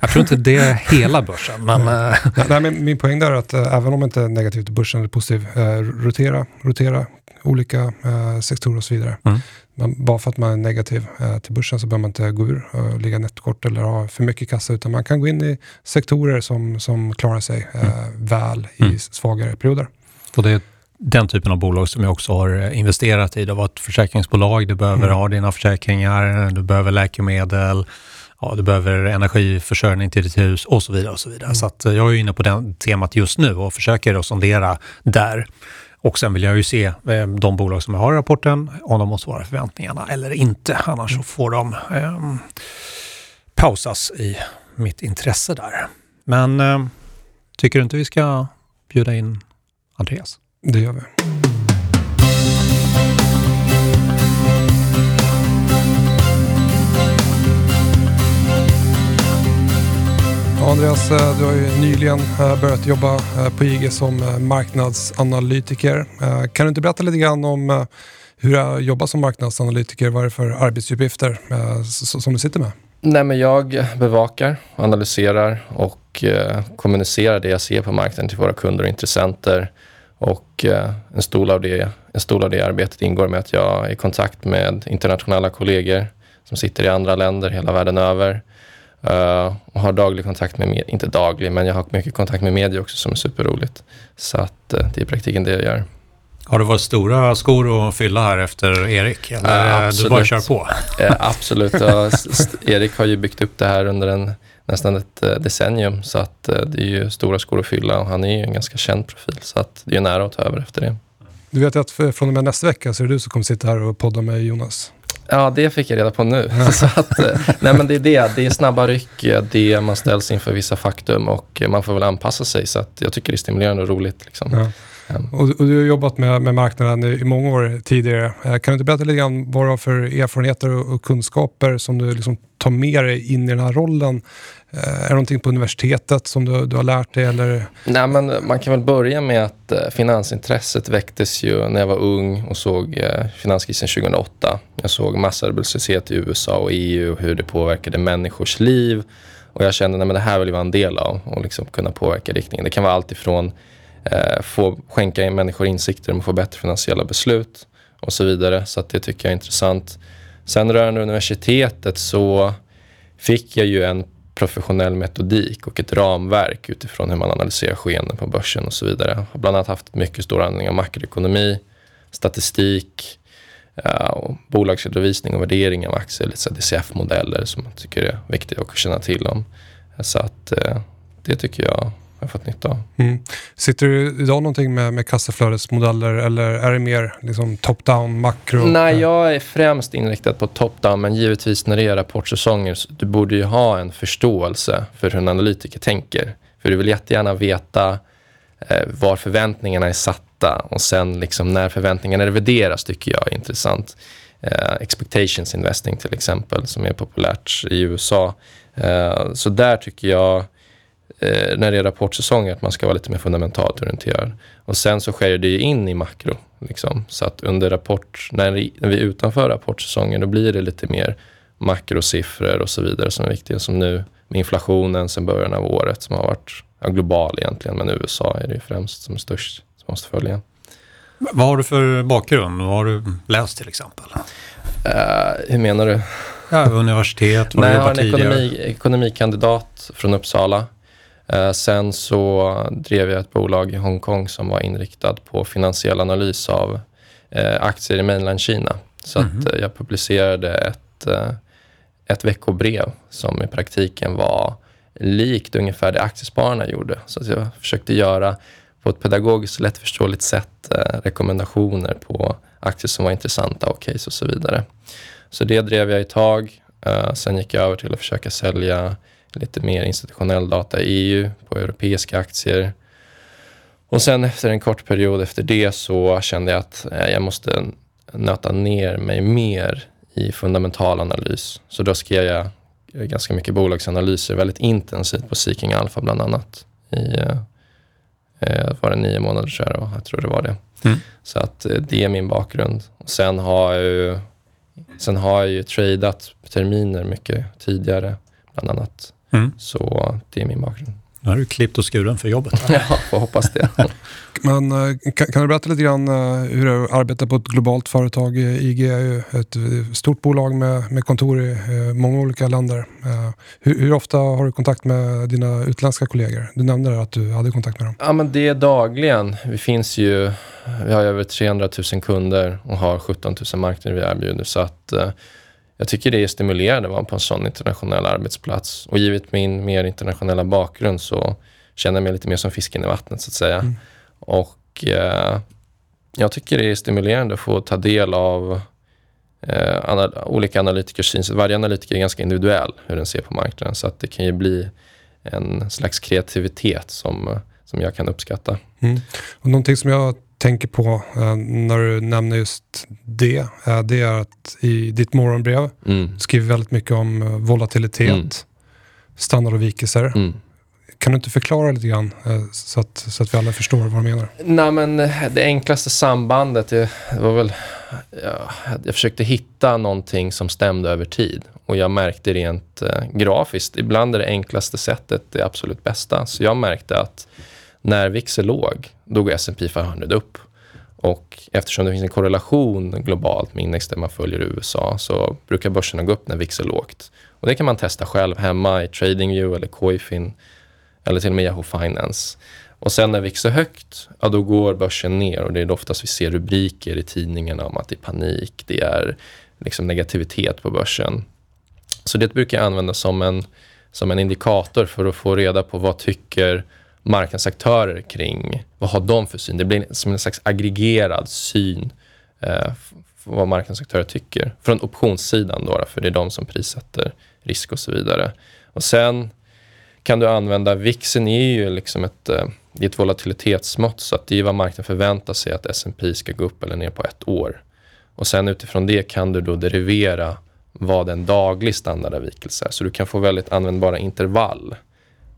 Jag tror inte det är hela börsen. Men... Nej. Nej, men min poäng där är att även om inte negativ till börsen eller positiv, eh, rotera, rotera olika eh, sektorer och så vidare. Mm. Men bara för att man är negativ eh, till börsen så behöver man inte gå ur och ligga nettkort eller ha för mycket kassa, utan man kan gå in i sektorer som, som klarar sig eh, mm. väl i mm. svagare perioder. Och det är den typen av bolag som jag också har investerat i. Det var ett försäkringsbolag, du behöver mm. ha dina försäkringar, du behöver läkemedel, ja, du behöver energiförsörjning till ditt hus och så vidare. Och så vidare. Mm. Så att jag är inne på det temat just nu och försöker att sondera där. Och sen vill jag ju se de bolag som jag har i rapporten, om de måste vara förväntningarna eller inte. Annars så får de eh, pausas i mitt intresse där. Men eh, tycker du inte vi ska bjuda in Andreas? Det gör vi. Andreas, du har ju nyligen börjat jobba på I G som marknadsanalytiker. Kan du inte berätta lite grann om hur jag jobbar som marknadsanalytiker? Vad är det för arbetsuppgifter som du sitter med? Nej, men jag bevakar, analyserar och kommunicerar det jag ser på marknaden till våra kunder och intressenter. Och en stor av det, en stor av det arbetet ingår med att jag är i kontakt med internationella kollegor som sitter i andra länder hela världen över. Uh, och har daglig kontakt med, med, inte daglig, men jag har mycket kontakt med media också som är superroligt. Så att uh, det är i praktiken det jag gör. Har det varit stora skor att fylla här efter Erik? Eller ja, du bara kör på? Ja, absolut. Ja, Erik har ju byggt upp det här under en, nästan ett decennium. Så att det är ju stora skor att fylla och han är ju en ganska känd profil. Så att det är nära att ta över efter det. Du vet att från och med nästa vecka så är det du som kommer sitta här och podda med Jonas. Ja, det fick jag reda på nu. Så att, nej, men det är det. Det är snabba ryck. Det är, man ställs inför vissa faktum och man får väl anpassa sig. Så att jag tycker det är stimulerande och roligt. Liksom. Ja. Och, och du har jobbat med, med marknaden i många år tidigare. Kan du inte berätta lite grann vad du har för erfarenheter och, och kunskaper som du liksom tar med dig in i den här rollen? Är det någonting på universitetet som du, du har lärt dig? Eller? Nej, men man kan väl börja med att finansintresset väcktes ju när jag var ung och såg finanskrisen tjugohundraåtta. Jag såg massarbetslöshet i U S A och E U och hur det påverkade människors liv. Och jag kände att det här vill jag vara en del av och liksom kunna påverka riktningen. Det kan vara allt ifrån Eh, få skänka in människor insikter om att få bättre finansiella beslut och så vidare. Så att det tycker jag är intressant. Sen rörande universitetet så fick jag ju en professionell metodik och ett ramverk utifrån hur man analyserar skeenden på börsen och så vidare. Jag har bland annat haft mycket stor användning av makroekonomi, statistik, eh, och bolagsredovisning och värdering av aktier, lite så här D C F-modeller som man tycker är viktigt att känna till om. Så att eh, det tycker jag fått nytta av. Mm. Sitter du idag någonting med, med kassaflödesmodeller eller är det mer liksom top-down makro? Nej, jag är främst inriktad på top-down, men givetvis när det är rapportsäsonger du borde ju ha en förståelse för hur en analytiker tänker. För du vill jättegärna veta eh, var förväntningarna är satta och sen liksom när förväntningarna revideras tycker jag är intressant. Eh, expectations investing till exempel som är populärt i U S A. Eh, så där tycker jag Eh, när det är rapportsäsong att man ska vara lite mer fundamentalt orienterad. Och sen så sker det ju in i makro. Liksom. Så att under rapport, när vi är utanför rapportsäsongen då blir det lite mer makrosiffror och så vidare som är viktiga. Som nu med inflationen sen början av året som har varit ja, global egentligen. Men U S A är det ju främst som är störst som måste följa. Vad har du för bakgrund? Vad har du läst till exempel? Eh, hur menar du? Ja, universitet. Nej, jag har en ekonomi, ekonomikandidat från Uppsala. Eh, sen så drev jag ett bolag i Hongkong som var inriktat på finansiell analys av eh, aktier i mainland Kina. Så mm-hmm. att eh, jag publicerade ett, eh, ett veckobrev som i praktiken var likt ungefär det aktiespararna gjorde. Så att jag försökte göra på ett pedagogiskt lättförståeligt sätt eh, rekommendationer på aktier som var intressanta och case och så vidare. Så det drev jag ett tag. Eh, sen gick jag över till att försöka sälja lite mer institutionell data i E U på europeiska aktier. Och sen efter en kort period efter det så kände jag att jag måste nöta ner mig mer i fundamental analys. Så då skrev jag ganska mycket bolagsanalyser väldigt intensivt på Seeking Alpha bland annat. I, var det nio månader sedan, jag tror det var det. Mm. Så att det är min bakgrund. Och sen har jag ju, sen har jag ju tradat terminer mycket tidigare bland annat. Mm. Så det är min bakgrund. Nu har du klippt och skuren för jobbet. Ja, jag hoppas det. Men kan, kan du berätta lite grann hur du arbetar på ett globalt företag? I G är ju ett stort bolag med, med kontor i många olika länder. Hur, hur ofta har du kontakt med dina utländska kollegor? Du nämnde att du hade kontakt med dem. Ja, men det är dagligen. Vi finns ju, vi har över trehundratusen kunder och har sjutton tusen marknader vi erbjuder. Så att jag tycker det är stimulerande att vara på en sån internationell arbetsplats. Och givet min mer internationella bakgrund så känner jag mig lite mer som fisken i vattnet så att säga. Mm. Och eh, jag tycker det är stimulerande att få ta del av eh, ana- olika analytikers synsätt. Varje analytiker är ganska individuell hur den ser på marknaden. Så att det kan ju bli en slags kreativitet som, som jag kan uppskatta. Mm. Och någonting som jag tänker på eh, när du nämner just det, eh, det är att i ditt morgonbrev mm. skriver väldigt mycket om eh, volatilitet, mm. standardavvikelser. Mm. Kan du inte förklara lite grann eh, så, att, så att vi alla förstår vad du menar? Nej, men det enklaste sambandet det var väl, ja, jag försökte hitta någonting som stämde över tid och jag märkte rent eh, grafiskt, ibland är det enklaste sättet det absolut bästa, så jag märkte att när V I X är låg, då går S and P five hundred upp. Och eftersom det finns en korrelation globalt med index där man följer U S A så brukar börserna gå upp när V I X är lågt. Och det kan man testa själv hemma i TradingView eller Koyfin eller till och med Yahoo Finance. Och sen när V I X är högt, ja, då går börsen ner, och det är oftast vi ser rubriker i tidningarna om att det är panik, det är liksom negativitet på börsen. Så det brukar jag använda som en, som en indikator för att få reda på vad tycker marknadsaktörer kring, vad har de för syn? Det blir som en slags aggregerad syn eh, vad marknadsaktörer tycker. Från optionssidan då, för det är de som prissätter risk och så vidare. Och sen kan du använda, V I Xen är ju liksom ett, det är ett volatilitetsmått, så att det är vad marknaden förväntar sig att S and P ska gå upp eller ner på ett år. Och sen utifrån det kan du då derivera vad en daglig standardavvikelse är. Så du kan få väldigt användbara intervall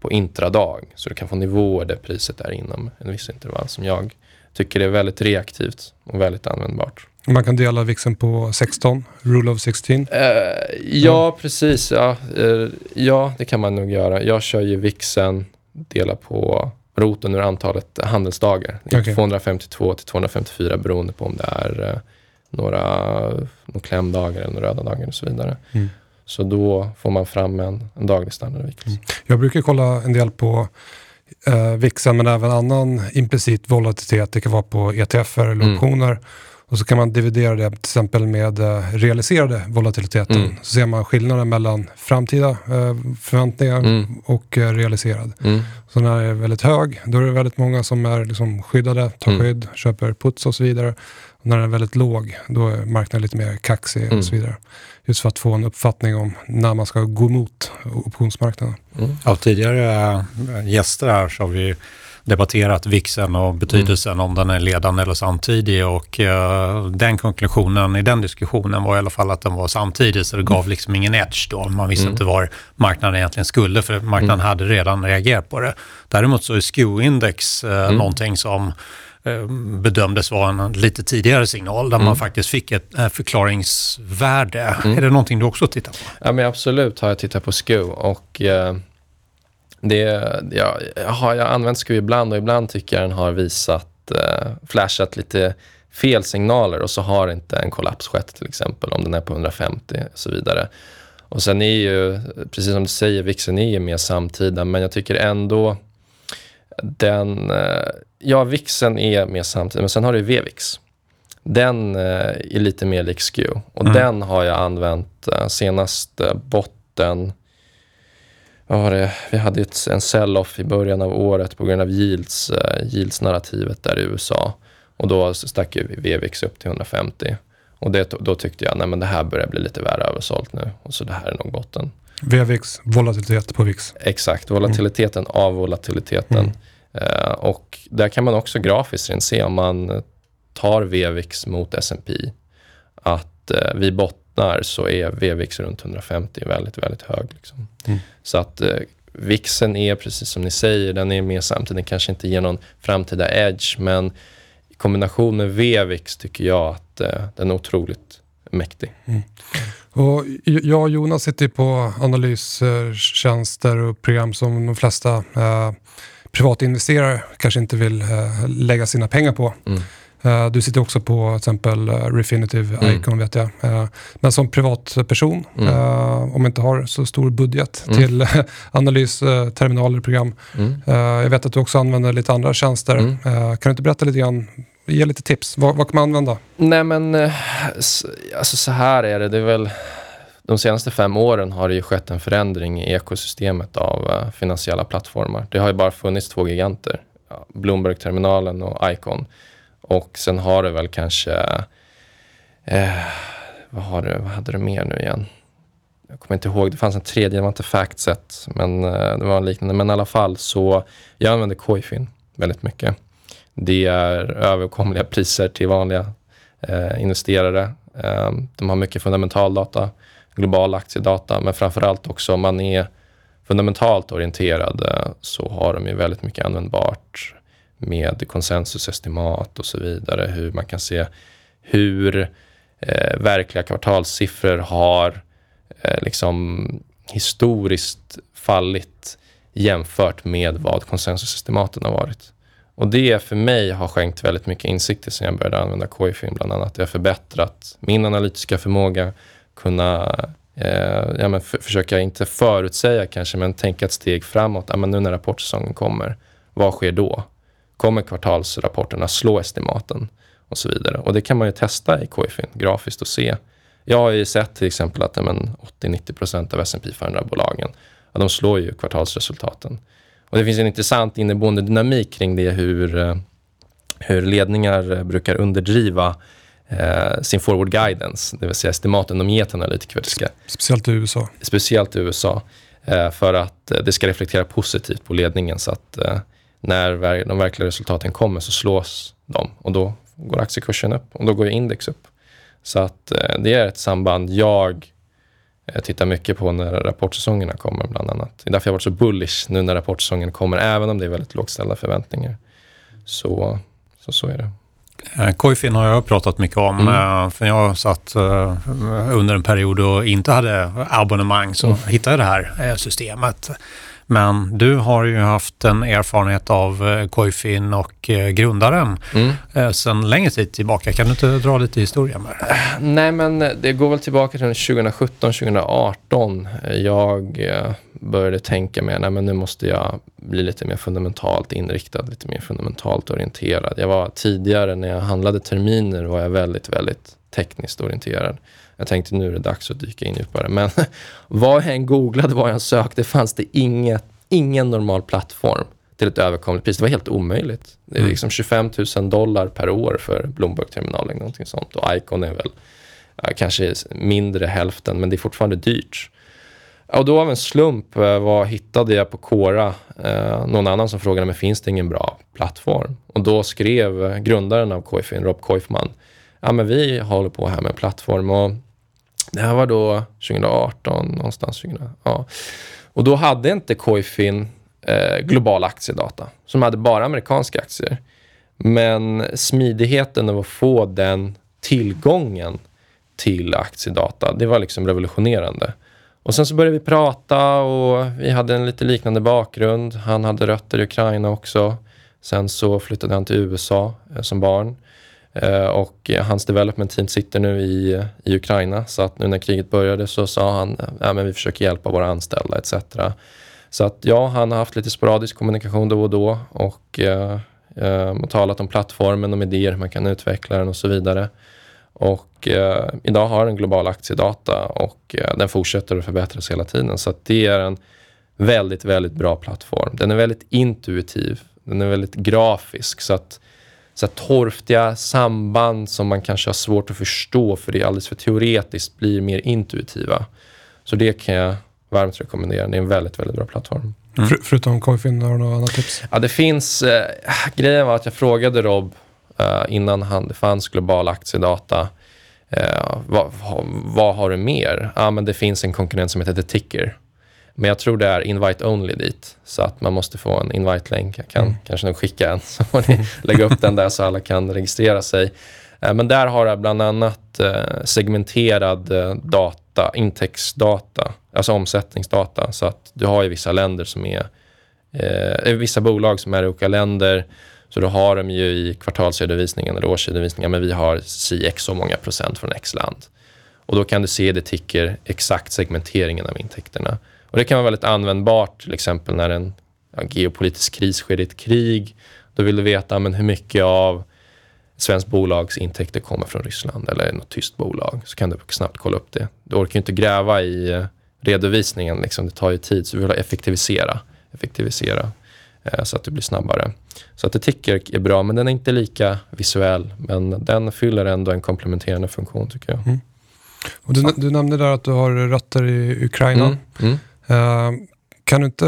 på intradag. Så du kan få nivåer där priset är inom en viss intervall, som jag tycker är väldigt reaktivt och väldigt användbart. Man kan dela V I Xen på sexton, rule of sexton. Uh, ja, mm. precis. Ja. Uh, ja, det kan man nog göra. Jag kör ju V I Xen, dela på roten ur antalet handelsdagar. Okay. tvåhundrafemtiotvå till tvåhundrafemtiofyra, beroende på om det är uh, några, några klämdagar eller några röda dagar och så vidare. Mm. Så då får man fram en, en daglig standardavvikelse. Mm. Jag brukar kolla en del på uh, V I Xen, men även annan implicit volatilitet. Det kan vara på E T F-er eller optioner. Mm. Och så kan man dividera det till exempel med realiserade volatiliteten. Mm. Så ser man skillnaden mellan framtida förväntningar mm. och realiserad. Mm. Så när det är väldigt hög, då är det väldigt många som är liksom skyddade, tar mm. skydd, köper puts och så vidare. Och när den är väldigt låg, då är marknaden lite mer kaxig mm. och så vidare. Just för att få en uppfattning om när man ska gå mot optionsmarknaden. Mm. Av tidigare gäster här så har vi debatterat V I Xen och betydelsen mm. om den är ledande eller samtidig, och uh, den konklusionen i den diskussionen var i alla fall att den var samtidig, så det gav liksom ingen edge då. Man visste mm. inte var marknaden egentligen skulle, för marknaden mm. hade redan reagerat på det. Däremot så är S Q-index uh, mm. någonting som bedömdes vara en lite tidigare signal där mm. man faktiskt fick ett förklaringsvärde. Mm. Är det någonting du också tittar på? Ja, men absolut har jag tittat på S Q, och eh, det, ja, jag har använt S Q ibland, och ibland tycker jag den har visat, eh, flashat lite fel signaler, och så har inte en kollaps skett till exempel om den är på hundrafemtio och så vidare. Och sen är ju, precis som du säger, V I Xen är ju mer samtida, men jag tycker ändå den... Eh, Ja, V I Xen är mer samtidigt, men sen har du V V I X. Den eh, är lite mer lik S Q. Och mm. den har jag använt eh, senast eh, botten. Vad var det? Vi hade ett, en sell-off i början av året på grund av yields, eh, yields-narrativet där i U S A. Och då stack ju V V I X upp till hundrafemtio. Och det, då tyckte jag, nej men det här börjar bli lite värre översålt nu. Och så det här är nog botten. V V I X, volatilitet på V I X. Exakt, volatiliteten mm. av volatiliteten. Mm. Uh, och där kan man också grafiskt se om man tar V V I X mot S and P att uh, vi bottnar, så är V V I X runt hundrafemtio väldigt, väldigt hög. Liksom. Mm. Så att uh, V I Xen är, precis som ni säger, den är mer samtidigt, den kanske inte ger någon framtida edge, men i kombination med V V I X tycker jag att uh, den är otroligt mäktig. Mm. Och jag och Jonas sitter på analystjänster och program som de flesta... Uh, privatinvesterare kanske inte vill uh, lägga sina pengar på. Mm. Uh, du sitter också på till exempel uh, Refinitiv mm. Icon, vet jag. Uh, men som privatperson, mm. uh, om man inte har så stor budget mm. till uh, analys, uh, terminaler, program. Mm. Uh, jag vet att du också använder lite andra tjänster. Mm. Uh, kan du inte berätta lite grann, ge lite tips? Vad, vad kan man använda? Nej, men uh, alltså, så här är det. Det är väl... De senaste fem åren har det ju skett en förändring i ekosystemet av uh, finansiella plattformar. Det har ju bara funnits två giganter, Bloomberg-terminalen och Icon. Och sen har det väl kanske... Eh, vad, har du, vad hade du mer nu igen? Jag kommer inte ihåg, det fanns en tredje, det var inte Factset, men uh, det var en liknande. Men i alla fall så, jag använder Koyfin väldigt mycket. Det är överkomliga priser till vanliga uh, investerare. Uh, de har mycket fundamental data, global aktiedata, men framförallt också om man är fundamentalt orienterad, så har de ju väldigt mycket användbart med konsensusestimat och så vidare, hur man kan se hur eh, verkliga kvartalssiffror har eh, liksom historiskt fallit jämfört med vad konsensusestimaten har varit. Och det för mig har skänkt väldigt mycket insikter sen jag började använda Koyfin bland annat. Det har förbättrat min analytiska förmåga, kunna eh, ja, men f- försöka inte förutsäga kanske, men tänka ett steg framåt. Ja, men nu när rapportsäsongen kommer, vad sker då? Kommer kvartalsrapporterna slå estimaten och så vidare. Och det kan man ju testa i Koyfin grafiskt och se. Jag har ju sett till exempel att åttio till nittio procent av S and P five hundred-bolagen, ja, de slår ju kvartalsresultaten. Och det finns en intressant inneboende dynamik kring det, hur, hur ledningar brukar underdriva eh, sin forward guidance, det vill säga estimaten de ger till analytiker. Speciellt i U S A. Speciellt i U S A, eh, för att det ska reflektera positivt på ledningen, så att eh, när de verkliga resultaten kommer så slås de, och då går aktiekursen upp och då går index upp. Så att det är ett samband jag tittar mycket på när rapportsäsongerna kommer, bland annat. Det är därför jag har varit så bullish nu när rapportsäsongen kommer, även om det är väldigt lågställda förväntningar. Så, så, så är det. Koyfin har jag pratat mycket om. Mm. För jag satt under en period och inte hade abonnemang, så mm. hittade jag det här systemet. Men du har ju haft en erfarenhet av Koyfin och grundaren mm. sedan länge tid tillbaka. Kan du inte dra lite historia med det? Nej, men det går väl tillbaka till tjugosjutton tjugoarton. Jag började tänka mer, nej men nu måste jag bli lite mer fundamentalt inriktad, lite mer fundamentalt orienterad. Jag var tidigare, när jag handlade terminer, var jag väldigt, väldigt tekniskt orienterad. Jag tänkte nu är det dags att dyka in djupare. Men vad jag än googlade, vad jag än sökte, fanns det inget, ingen normal plattform till ett överkomligt pris. Det var helt omöjligt. Det är liksom tjugofem tusen dollar per år för Bloomberg-terminal eller någonting sånt. Och Icon är väl kanske mindre hälften, men det är fortfarande dyrt. Och då av en slump, vad hittade jag på Quora? Eh, någon annan som frågade mig, finns det ingen bra plattform? Och då skrev grundaren av Koyfin, Rob Koyfman, ja men vi håller på här med en plattform, och det här var då tjugoarton någonstans, tjugo, ja. Och då hade inte Koyfin eh, global aktiedata, som hade bara amerikanska aktier, men smidigheten av att få den tillgången till aktiedata, det var liksom revolutionerande. Och sen så började vi prata, och vi hade en lite liknande bakgrund. Han hade rötter i Ukraina också. Sen så flyttade han till U S A eh, som barn. Och hans development team sitter nu i, i Ukraina. Så att nu när kriget började så sa han, ja, men vi försöker hjälpa våra anställda et cetera. Så att ja, han har haft lite sporadisk kommunikation då och då. Och eh, eh, talat om plattformen, om idéer, hur man kan utveckla den och så vidare. Och eh, idag har den global aktiedata, och eh, den fortsätter att förbättras hela tiden. Så att det är en väldigt, väldigt bra plattform. Den är väldigt intuitiv. Den är väldigt grafisk, så att så torftiga samband som man kanske har svårt att förstå, för det är alldeles för teoretiskt, blir mer intuitiva. Så det kan jag varmt rekommendera. Det är en väldigt, väldigt bra plattform. Mm. För, förutom Koyfin, har du några andra tips? Ja, det finns... Eh, grejen var att jag frågade Rob eh, innan han, det fanns global aktiedata. Eh, vad, vad har du mer? Ja, ah, men det finns en konkurrent som heter The Ticker. Men jag tror det är invite only dit. Så att man måste få en invite-länk. Jag kan mm. kanske nog skicka en. Så får ni lägga upp den där så alla kan registrera sig. Men där har jag bland annat segmenterad data, intäktsdata. Alltså omsättningsdata. Så att du har ju vissa länder som är... Eh, vissa bolag som är i olika länder. Så då har de ju i kvartalsredovisningen eller årsredovisningen. Men vi har si x så många procent från x land. Och då kan du se det ticker exakt segmenteringen av intäkterna. Och det kan vara väldigt användbart, till exempel när en ja, geopolitisk kris sker i ett krig. Då vill du veta, men hur mycket av svensk bolags intäkter kommer från Ryssland eller något tyst bolag. Så kan du snabbt kolla upp det. Du orkar ju inte gräva i redovisningen, liksom. Det tar ju tid, så vi vill effektivisera, effektivisera eh, så att det blir snabbare. Så att det ticker är bra, men den är inte lika visuell. Men den fyller ändå en komplementerande funktion, tycker jag. Mm. Och du, du nämnde där att du har rötter i Ukraina. Mm. Mm. Uh, kan du inte,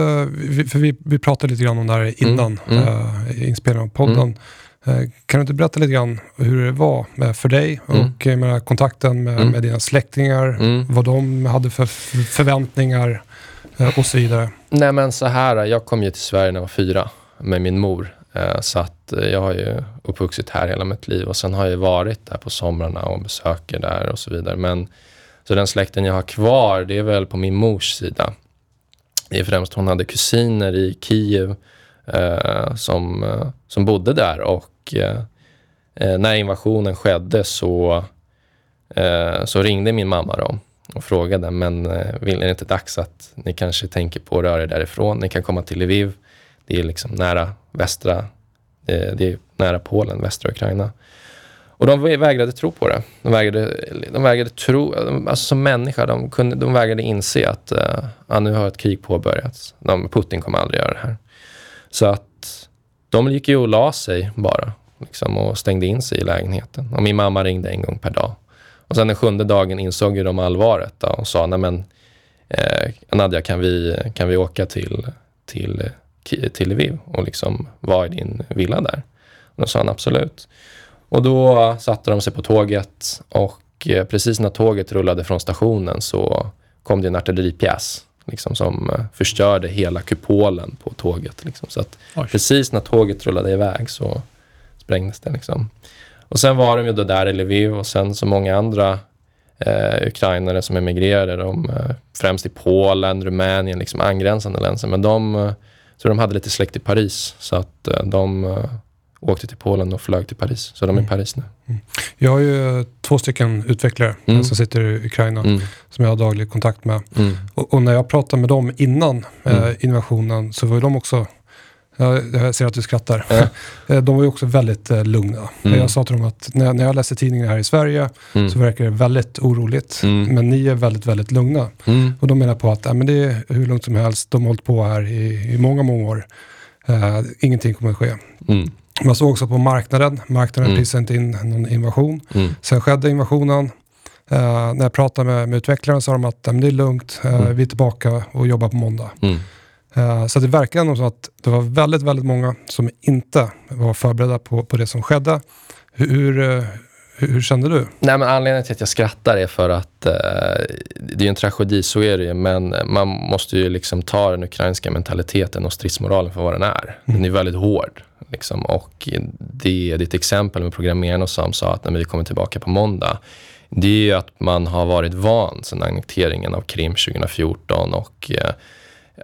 för vi, vi pratade lite grann om det här innan mm, mm. Uh, inspelningen av podden. Mm. Uh, kan du inte berätta lite grann hur det var med, för dig och mm. med kontakten med, mm. med dina släktingar, mm. vad de hade för förväntningar uh, och så vidare? Nej, men så här, jag kom ju till Sverige när jag var fyra med min mor, uh, så att jag har ju uppvuxit här hela mitt liv, och sen har jag varit där på somrarna och besöker där och så vidare. Men så den släkten jag har kvar, det är väl på min mors sida. Det är främst, hon hade kusiner i Kiev eh, som, eh, som bodde där. Och eh, när invasionen skedde så, eh, så ringde min mamma dem och frågade. Men eh, vill det inte dags att ni kanske tänker på att röra er därifrån? Ni kan komma till Lviv. Det är liksom nära västra Det är nära Polen, västra Ukraina. Och de vägrade tro på det. De vägrade, de vägrade tro, alltså som människa, de, kunde, de vägrade inse att ah, nu har ett krig påbörjats. De, Putin kommer aldrig göra det här. Så att de gick ju och la sig bara. Liksom, och stängde in sig i lägenheten. Och min mamma ringde en gång per dag. Och sen den sjunde dagen insåg ju de allvaret då, och sa, nej men eh, Nadja, kan vi, kan vi åka till, till, till Lviv och liksom vara i din villa där? Och då sa han absolut. Och då satte de sig på tåget, och precis när tåget rullade från stationen så kom det en artilleripjäs liksom, som förstörde hela kupolen på tåget. Liksom. Så att precis när tåget rullade iväg så sprängdes det. Liksom. Och sen var de ju då där i Lviv, och sen så många andra eh, ukrainare som emigrerade, de, främst i Polen, Rumänien, liksom angränsande länder. Men de, så de hade lite släkt i Paris, så att de åkte till Polen och flög till Paris. Så de är i mm. Paris nu. Mm. Jag har ju två stycken utvecklare mm. som sitter i Ukraina mm. som jag har daglig kontakt med. Mm. Och, och när jag pratade med dem innan mm. eh, invasionen, så var de också... Jag ser att du skrattar. Mm. De var ju också väldigt eh, lugna. Mm. Jag sa till dem att när, när jag läser tidningen här i Sverige mm. så verkar det väldigt oroligt. Mm. Men ni är väldigt, väldigt lugna. Mm. Och de menar på att äh, men det är hur lugnt som helst. De har hållit på här i, i många, många år. Eh, ingenting kommer att ske. Mm. Man såg också på marknaden. Marknaden mm. prisade inte in någon invasion. Mm. Sen skedde invasionen. Eh, när jag pratade med, med utvecklaren sa de att äh, men det är lugnt. Eh, mm. Vi är tillbaka och jobbar på måndag. Mm. Så det verkar ändå som att det var väldigt, väldigt många som inte var förberedda på, på det som skedde. Hur, hur, hur kände du? Nej, men anledningen till att jag skrattar är för att eh, det är en tragedi, så är det ju. Men man måste ju liksom ta den ukrainska mentaliteten och stridsmoralen för vad den är. Den är väldigt hård. Liksom, och det är ett exempel med programmerarna som sa att när vi kommer tillbaka på måndag. Det är ju att man har varit van sedan annekteringen av Krim tjugo fjorton och... Eh,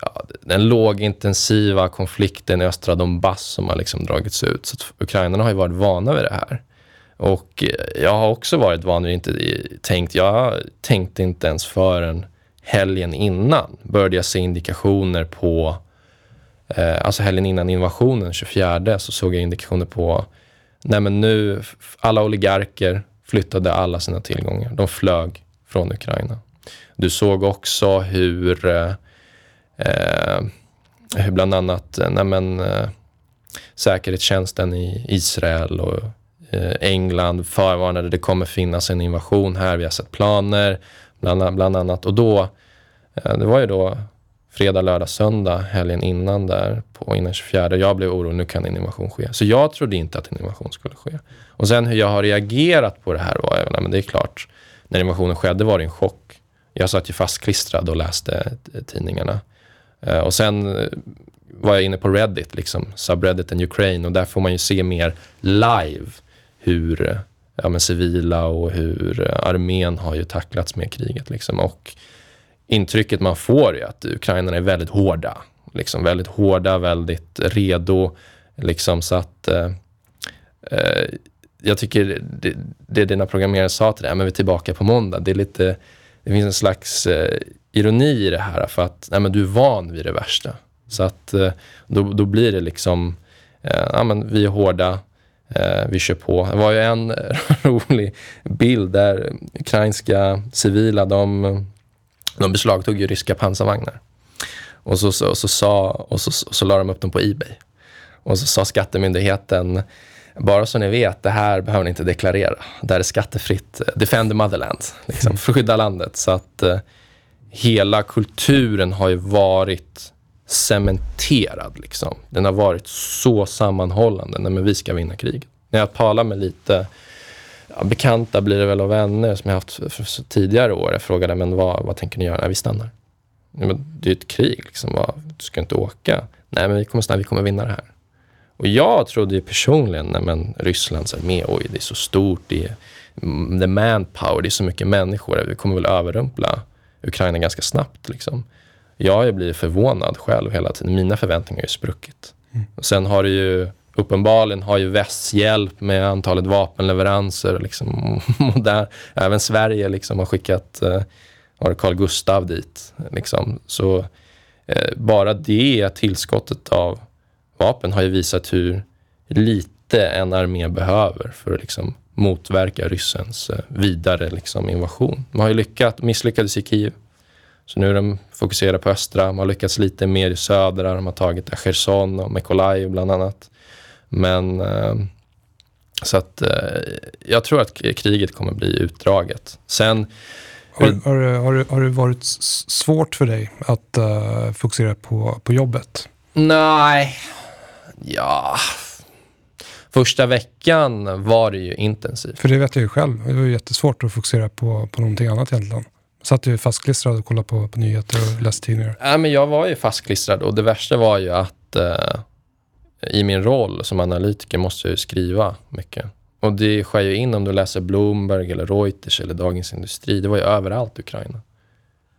Ja, den lågintensiva konflikten i östra Donbass som har liksom dragits ut. Så att ukrainarna har ju varit vana vid det här. Och jag har också varit van vid, inte tänkt, jag tänkte inte ens förrän helgen innan. Började jag se indikationer på, eh, alltså helgen innan invasionen tjugofjärde så såg jag indikationer på, nej men nu, alla oligarker flyttade alla sina tillgångar. De flög från Ukraina. Du såg också hur... Eh, Eh, hur bland annat nej men, eh, säkerhetstjänsten i Israel och eh, England förvarnade, det kommer finnas en invasion här, vi har sett planer bland, bland annat, och då eh, det var ju då fredag, lördag, söndag helgen innan där på innan tjugofjärde, jag blev orolig, nu kan en invasion ske, så jag trodde inte att en invasion skulle ske. Och sen hur jag har reagerat på det här var, nej men det är klart, när invasionen skedde var det en chock, jag satt ju fastklistrad och läste tidningarna. Och sen var jag inne på Reddit, liksom, subredditen Ukraine, och där får man ju se mer live hur ja, men civila och hur armén har ju tacklats med kriget. Liksom. Och intrycket man får är att ukrainarna är väldigt hårda. Liksom, väldigt hårda, väldigt redo. Liksom, så att eh, eh, jag tycker det, det dina programmerare sa till det, men vi är tillbaka på måndag. Det är lite... Det finns en slags eh, ironi i det här för att nej, men du är van vid det värsta. Så att eh, då, då blir det liksom, eh, ja, men vi är hårda, eh, vi kör på. Det var ju en rolig bild där ukrainska civila, de, de beslagtog ju ryska pansarvagnar. Och så, så, så, sa, och så, så, så la de upp dem på eBay. Och så sa skattemyndigheten, bara så ni vet, det här behöver ni inte deklarera. Där är skattefritt. Defend the motherland. Liksom, för att skydda landet. Så att eh, hela kulturen har ju varit cementerad. Liksom. Den har varit så sammanhållande. Nej, men vi ska vinna kriget. När jag talar med lite ja, bekanta blir det väl av vänner som jag haft för, för, för tidigare år. Jag frågade, men vad, vad tänker ni göra? Nej, vi stannar. Ja, men det är ett krig. Liksom. Va? Du ska inte åka. Nej, men vi kommer stanna, vi kommer vinna det här. Och jag trodde ju personligen, nej men Rysslands armé, oj det är så stort, det är the manpower, det är så mycket människor, vi kommer väl överrumpla Ukraina ganska snabbt liksom. Jag har ju blivit förvånad själv hela tiden, mina förväntningar har ju spruckit. Mm. Och sen har det ju, uppenbarligen har ju västs hjälp med antalet vapenleveranser liksom, och där, även Sverige liksom har skickat har Carl Gustav dit liksom, så eh, bara det tillskottet av vapen har ju visat hur lite en armé behöver för att liksom motverka ryssens vidare liksom invasion. Man har ju lyckats, misslyckades i Kiev. Så nu är de fokuserade på östra. Man har lyckats lite mer i södra. De har tagit Cherson och Mykolaiv bland annat. Men så att jag tror att kriget kommer bli utdraget. Sen Har, har, har, har det varit svårt för dig att uh, fokusera på, på jobbet? Nej, ja. Första veckan var det ju intensivt. För det vet jag ju själv. Det var ju jättesvårt att fokusera på, på någonting annat egentligen. Satt du fastklistrad och kollade på, på nyheter och läste tidningar? Nej, men jag var ju fastklistrad och det värsta var ju att uh, i min roll som analytiker måste jag ju skriva mycket. Och det sker ju in om du läser Bloomberg eller Reuters eller Dagens Industri. Det var ju överallt Ukraina.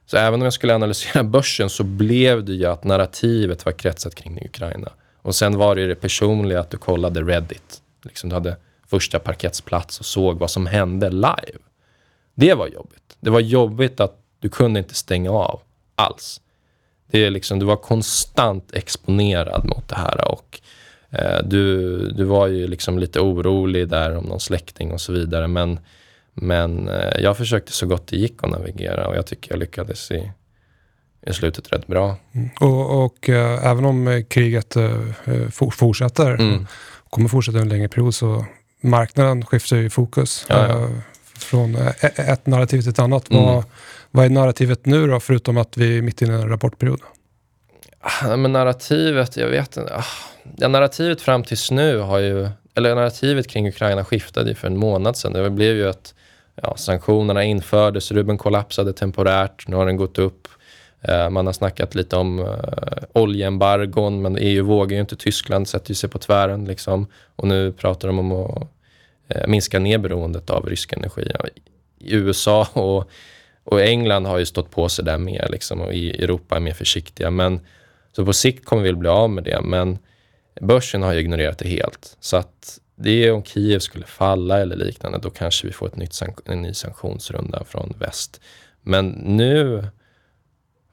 Så även om jag skulle analysera börsen så blev det ju att narrativet var kretsat kring Ukraina. Och sen var det ju det personliga att du kollade Reddit. Liksom du hade första parketsplats och såg vad som hände live. Det var jobbigt. Det var jobbigt att du kunde inte stänga av alls. Det är liksom, du var konstant exponerad mot det här och... Du, du var ju liksom lite orolig där om någon släkting och så vidare. Men, men jag försökte så gott det gick att navigera. Och jag tycker jag lyckades i, i slutet rätt bra. Mm. Och, och äh, även om kriget äh, for, fortsätter. Mm. Och kommer fortsätta en längre period. Så marknaden skiftar ju fokus. Ja, ja. Äh, från äh, ett narrativ till ett annat. Mm. Vad, vad är narrativet nu då? Förutom att vi är mitt inne i en rapportperiod. Ja, men narrativet, jag vet inte. Ja, narrativet fram tills nu har ju, eller narrativet kring Ukraina skiftade ju för en månad sedan. Det blev ju att ja, sanktionerna infördes, rubeln kollapsade temporärt, nu har den gått upp. Eh, man har snackat lite om eh, oljeembargon, men E U vågar ju inte, Tyskland sätter ju sig på tvären liksom. Och nu pratar de om att eh, minska ner beroendet av rysk energi. Ja, U S A och, och England har ju stått på sig där mer liksom, och i Europa är mer försiktiga. Men, så på sikt kommer vi bli av med det, men börsen har ju ignorerat det helt. Så att det är om Kiev skulle falla eller liknande, då kanske vi får ett nytt sank- en ny sanktionsrunda från väst. Men nu,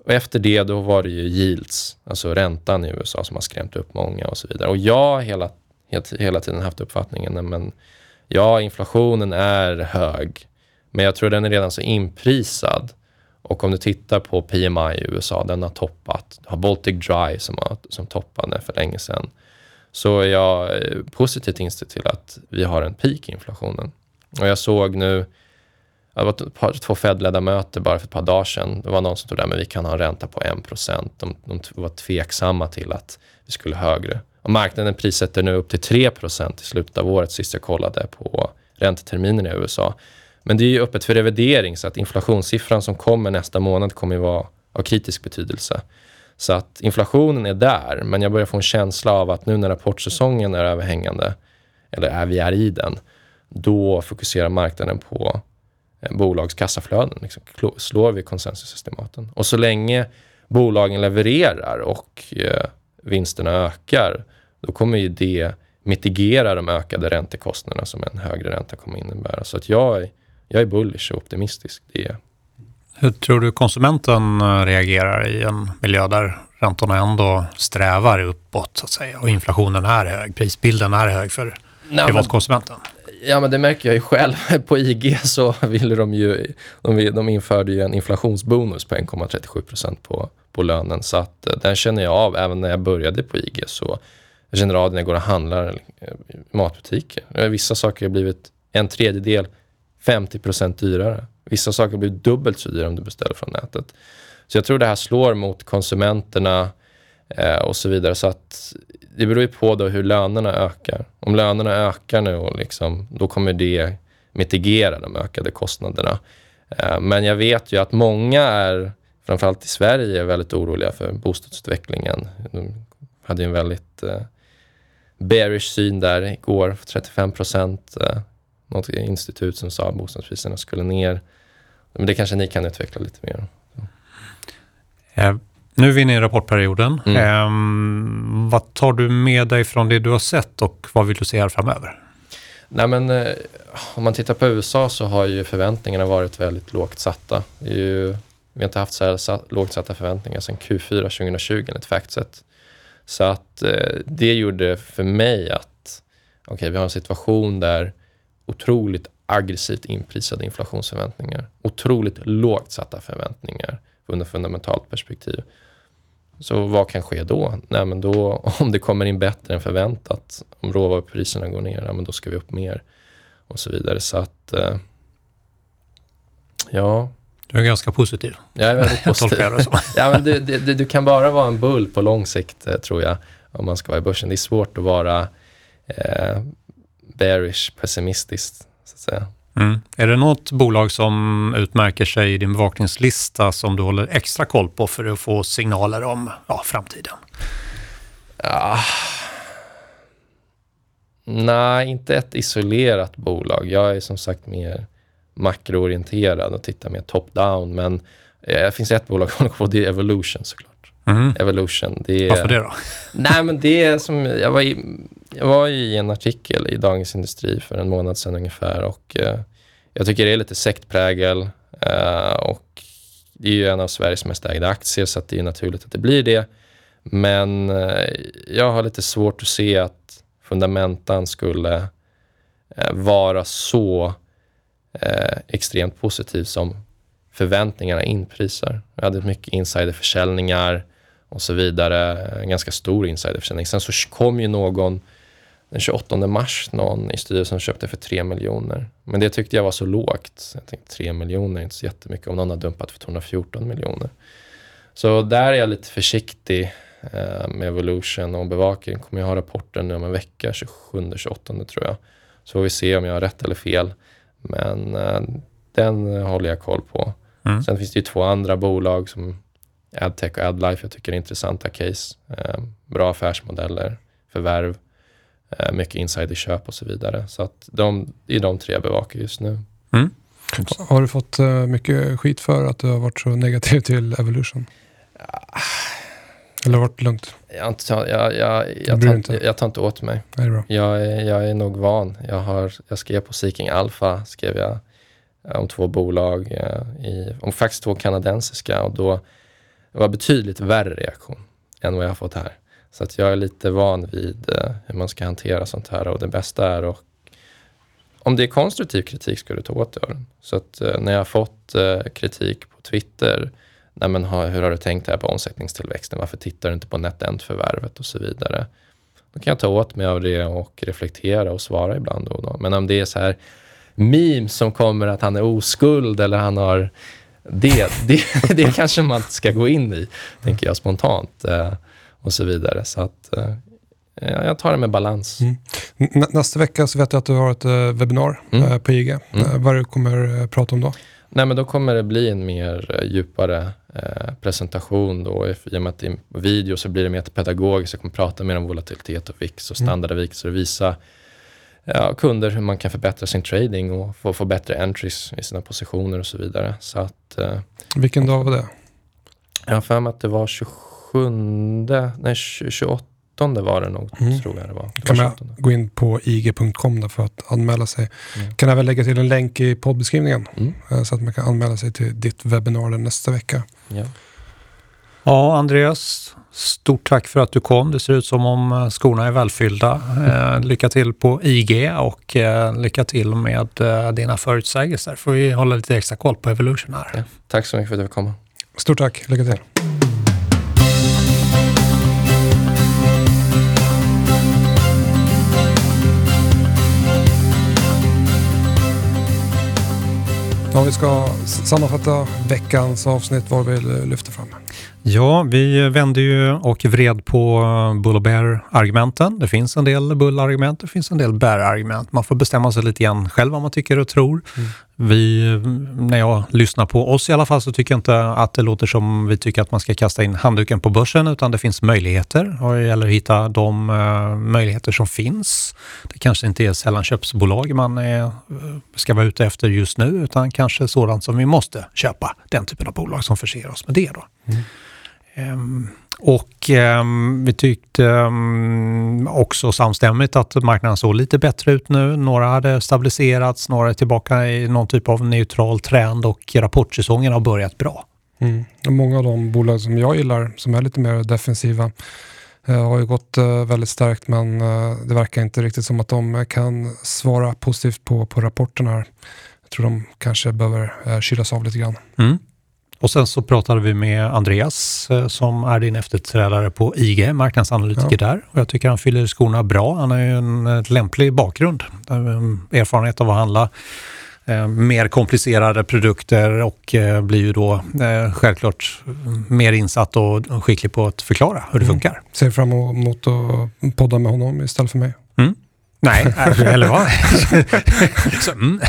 och efter det då var det ju yields, alltså räntan i U S A som har skrämt upp många och så vidare. Och jag har hela, hela tiden haft uppfattningen, men ja, inflationen är hög. Men jag tror den är redan så inprisad. Och om du tittar på P M I i U S A, den har toppat. Du har Baltic Dry som, har, som toppade för länge sedan. Så är jag positivt inställd till att vi har en peak i inflationen. Och jag såg nu, det var ett par, två Fed-ledda möte bara för ett par dagar sedan. Det var någon som tog där, men vi kan ha en ränta på en procent. De, de var tveksamma till att vi skulle högre. Och marknaden prissätter nu upp till tre procent i slutet av året, sist jag kollade på ränteterminen i U S A. Men det är ju öppet för revidering, så att inflationssiffran som kommer nästa månad kommer att vara av kritisk betydelse. Så att inflationen är där, men jag börjar få en känsla av att nu när rapportsäsongen är överhängande, eller är vi är i den, då fokuserar marknaden på bolagskassaflöden. Liksom, slår vi konsensusestimaten. Och så länge bolagen levererar och eh, vinsterna ökar, då kommer ju det mitigera de ökade räntekostnaderna som en högre ränta kommer innebära. Så att jag är, jag är bullish och optimistisk. Det är. Hur tror du konsumenten reagerar i en miljö där räntorna ändå strävar uppåt så att säga, och inflationen är hög, prisbilden är hög för privatkonsumenten? Ja, men det märker jag ju själv. På I G så ville de ju, de, de införde ju en inflationsbonus på en komma trettiosju procent på, på lönen, så att den känner jag av även när jag började på I G. Så jag känner av när jag går och handlar i matbutiker. Vissa saker har blivit en tredjedel, femtio procent dyrare. Vissa saker har blivit dubbelt så dyra om du beställer från nätet. Så jag tror det här slår mot konsumenterna eh, och så vidare. Så att det beror ju på då hur lönerna ökar. Om lönerna ökar nu, och liksom, då kommer det mitigera de ökade kostnaderna. Eh, men jag vet ju att många är, framförallt i Sverige, är väldigt oroliga för bostadsutvecklingen. De hade ju en väldigt... Eh, bearish syn där igår, trettiofem procent, eh, något institut som sa att bostadspriserna skulle ner. Men det kanske ni kan utveckla lite mer. Eh, nu är vi inne i rapportperioden. Mm. Eh, vad tar du med dig från det du har sett och vad vill du se här framöver? Nej, men, eh, om man tittar på U S A så har ju förväntningarna varit väldigt lågt satta. Det är ju, vi har inte haft så här satt, lågt satta förväntningar sedan Q fyra tjugo tjugo, ett faktset. Så att eh, det gjorde för mig att okej, okay, vi har en situation där otroligt aggressivt inprisade inflationsförväntningar, otroligt lågt satta förväntningar under fundamentalt perspektiv. Så vad kan ske då? Nej, men då om det kommer in bättre än förväntat, om råvarupriserna går ner, ja, men då ska vi upp mer och så vidare. Så att eh, ja. Du är ganska positiv. Jag är väldigt positiv. Jag ja, men du, du, du kan bara vara en bull på lång sikt, tror jag, om man ska vara i börsen. Det är svårt att vara eh, bearish, pessimistiskt, så att säga. Mm. Är det något bolag som utmärker sig i din bevakningslista som du håller extra koll på för att få signaler om ja, framtiden? Ja. Nej, inte ett isolerat bolag. Jag är som sagt mer makroorienterad och tittar mer top-down, men det eh, finns ett bolag som håller på, det är Evolution såklart. Mm. Evolution. Det är, varför det då? Nej, men det är som, jag var i, jag var i en artikel i Dagens Industri för en månad sedan ungefär, och eh, jag tycker det är lite sektprägel eh, och det är ju en av Sveriges mest ägda aktier, så att det är naturligt att det blir det, men eh, jag har lite svårt att se att fundamentan skulle eh, vara så Eh, extremt positiv som förväntningarna inprisar. Jag hade mycket insiderförsäljningar och så vidare, en ganska stor insiderförsäljning. Sen så kom ju någon den tjugoåttonde mars, någon i styrelsen köpte för tre miljoner, men det tyckte jag var så lågt. Jag tänkte tre miljoner är inte så jättemycket om någon har dumpat för tvåhundrafjorton miljoner. Så där är jag lite försiktig eh, med Evolution och bevakning. Kommer jag ha rapporten nu om en vecka, tjugosjunde tjugoåttonde tror jag, så får vi se om jag har rätt eller fel. Men uh, den håller jag koll på. Mm. Sen finns det ju två andra bolag som Adtech och Adlife. Jag tycker det är intressanta case. Uh, bra affärsmodeller, förvärv, uh, mycket insiderköp och så vidare. Så att de, det är de tre jag bevakar just nu. Mm. Har du fått uh, mycket skit för att du har varit så negativ till Evolution? Uh, Eller har det varit lugnt? Jag, inte, jag, jag, jag, jag, tar, inte. Jag, jag tar inte åt mig. Det är bra. Jag, är, jag är nog van. Jag, har, jag skrev på Seeking Alpha, skrev jag om två bolag, i, om faktiskt två kanadensiska, och då det var betydligt värre reaktion än vad jag har fått här. Så att jag är lite van vid hur man ska hantera sånt här, och det bästa är, och om det är konstruktiv kritik ska du ta åt dörren. Så att när jag har fått kritik på Twitter, nej, men hur har du tänkt här på omsättningstillväxten? Varför tittar du inte på NetEnt-förvärvet och så vidare? Då kan jag ta åt mig av det och reflektera och svara ibland då och då. Men om det är så här memes som kommer att han är oskuld eller han har det, det, det kanske man ska gå in i, tänker jag spontant och så vidare. Så att jag tar det med balans. Mm. Nä- nästa vecka så vet jag att du har ett webbinar mm. på I G. Mm. Vad du kommer prata om då? Nej, men då kommer det bli en mer djupare eh, presentation då. I och med att i video så blir det mer pedagogiskt. Jag kommer prata mer om volatilitet och V I X och standard V I X och visa ja, kunder hur man kan förbättra sin trading och få, få bättre entries i sina positioner och så vidare. Så att, eh, vilken dag var det? Jag har för mig att det var tjugosjunde, nej tjugoåtta var det nog, mm. tror jag det var. Det kan var man gå in på I G punkt com då för att anmäla sig. Mm. Kan jag väl lägga till en länk i poddbeskrivningen mm. så att man kan anmäla sig till ditt webbinar nästa vecka. Ja. Ja, Andreas, stort tack för att du kom. Det ser ut som om skorna är välfyllda. Mm. Lycka till på I G och lycka till med dina förutsägelser. Får vi hålla lite extra koll på Evolution här. Ja. Tack så mycket för att du fick komma. Stort tack, lycka till. Om vi ska sammanfatta veckans avsnitt, vad vi lyfter fram. Ja, vi vände ju och vred på bull och bear-argumenten. Det finns en del bull-argument, det finns en del bear-argument. Man får bestämma sig lite grann själv vad man tycker och tror. Mm. Vi, när jag lyssnar på oss i alla fall, så tycker jag inte att det låter som vi tycker att man ska kasta in handduken på börsen, utan det finns möjligheter och det gäller att hitta de uh, möjligheter som finns. Det kanske inte är sällanköpsbolag man är, ska vara ute efter just nu, utan kanske sådant som vi måste köpa, den typen av bolag som förser oss med det då. Mm. Um, och um, vi tyckte um, också samstämmigt att marknaden såg lite bättre ut nu. Några hade stabiliserats, några är tillbaka i någon typ av neutral trend och rapportsäsongen har börjat bra. Mm. Många av de bolag som jag gillar som är lite mer defensiva har ju gått väldigt starkt, men det verkar inte riktigt som att de kan svara positivt på, på rapporten här. Jag tror de kanske behöver kylas av lite grann. Mm. Och sen så pratade vi med Andreas som är din efterträdare på I G, marknadsanalytiker ja. där. Och jag tycker han fyller skorna bra. Han har ju en lämplig bakgrund, erfarenhet av att handla Eh, mer komplicerade produkter och eh, blir ju då eh, självklart mer insatt och skicklig på att förklara hur det mm. funkar. Ser fram emot att podda med honom istället för mig. Mm. Nej, eller vad? Så, mm.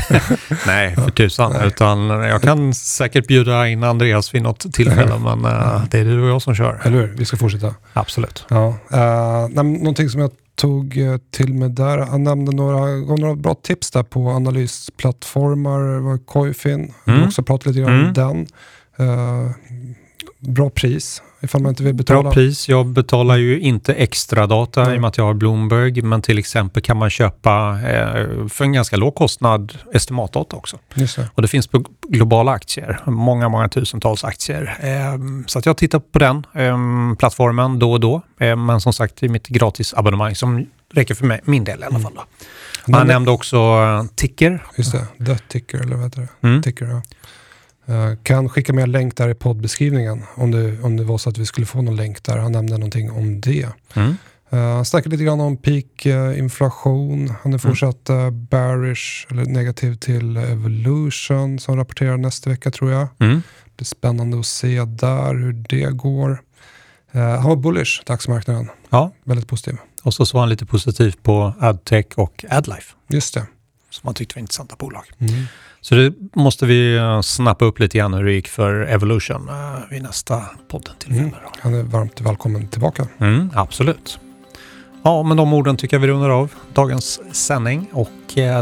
Nej, för tusan. Nej. Utan jag kan säkert bjuda in Andreas vid något tillfälle, men eh, det är du och jag som kör. Eller hur? Vi ska fortsätta. Absolut. Ja. Eh, någonting som jag tog till med där. Han nämnde några, några bra tips där på analysplattformar. Var Koyfin. Mm. Vi också pratade lite grann mm. om den. Uh, bra pris. Ifall man inte vill betala. Bra pris. Jag betalar ju inte extra data mm. i och med att jag har Bloomberg. Men till exempel kan man köpa eh, för en ganska låg kostnad estimatdata också. Just det. Och det finns på globala aktier. Många, många tusentals aktier. Eh, så att jag tittar på den eh, plattformen då och då. Eh, men som sagt, i mitt gratisabonnemang som räcker för mig, min del i alla fall. Då. Man mm. nämnde också eh, Ticker. Just det. The Ticker eller vad heter det? Mm. Ticker, ja. Uh, kan skicka med en länk där i poddbeskrivningen om det, om det var så att vi skulle få någon länk där. Han nämnde någonting om det. Mm. Uh, han snackade lite grann om peak uh, inflation. Han är fortsatt uh, bearish eller negativ till Evolution som rapporterar nästa vecka tror jag. Mm. Det är spännande att se där hur det går. Uh, han var bullish till aktiemarknaden. Ja. Väldigt positiv. Och så var han lite positiv på Adtech och Adlife. Just det. Som man tyckte var intressanta bolag. Mm. Så det måste vi snappa upp lite grann hur det gick för Evolution vid nästa podden till mm. Han är varmt välkommen tillbaka. Mm, absolut. Ja, men de orden tycker jag vi rundar av dagens sändning. Och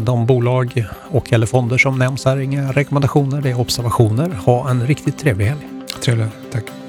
de bolag och eller fonder som nämns här, inga rekommendationer, det är observationer. Ha en riktigt trevlig helg. Trevlig, tack.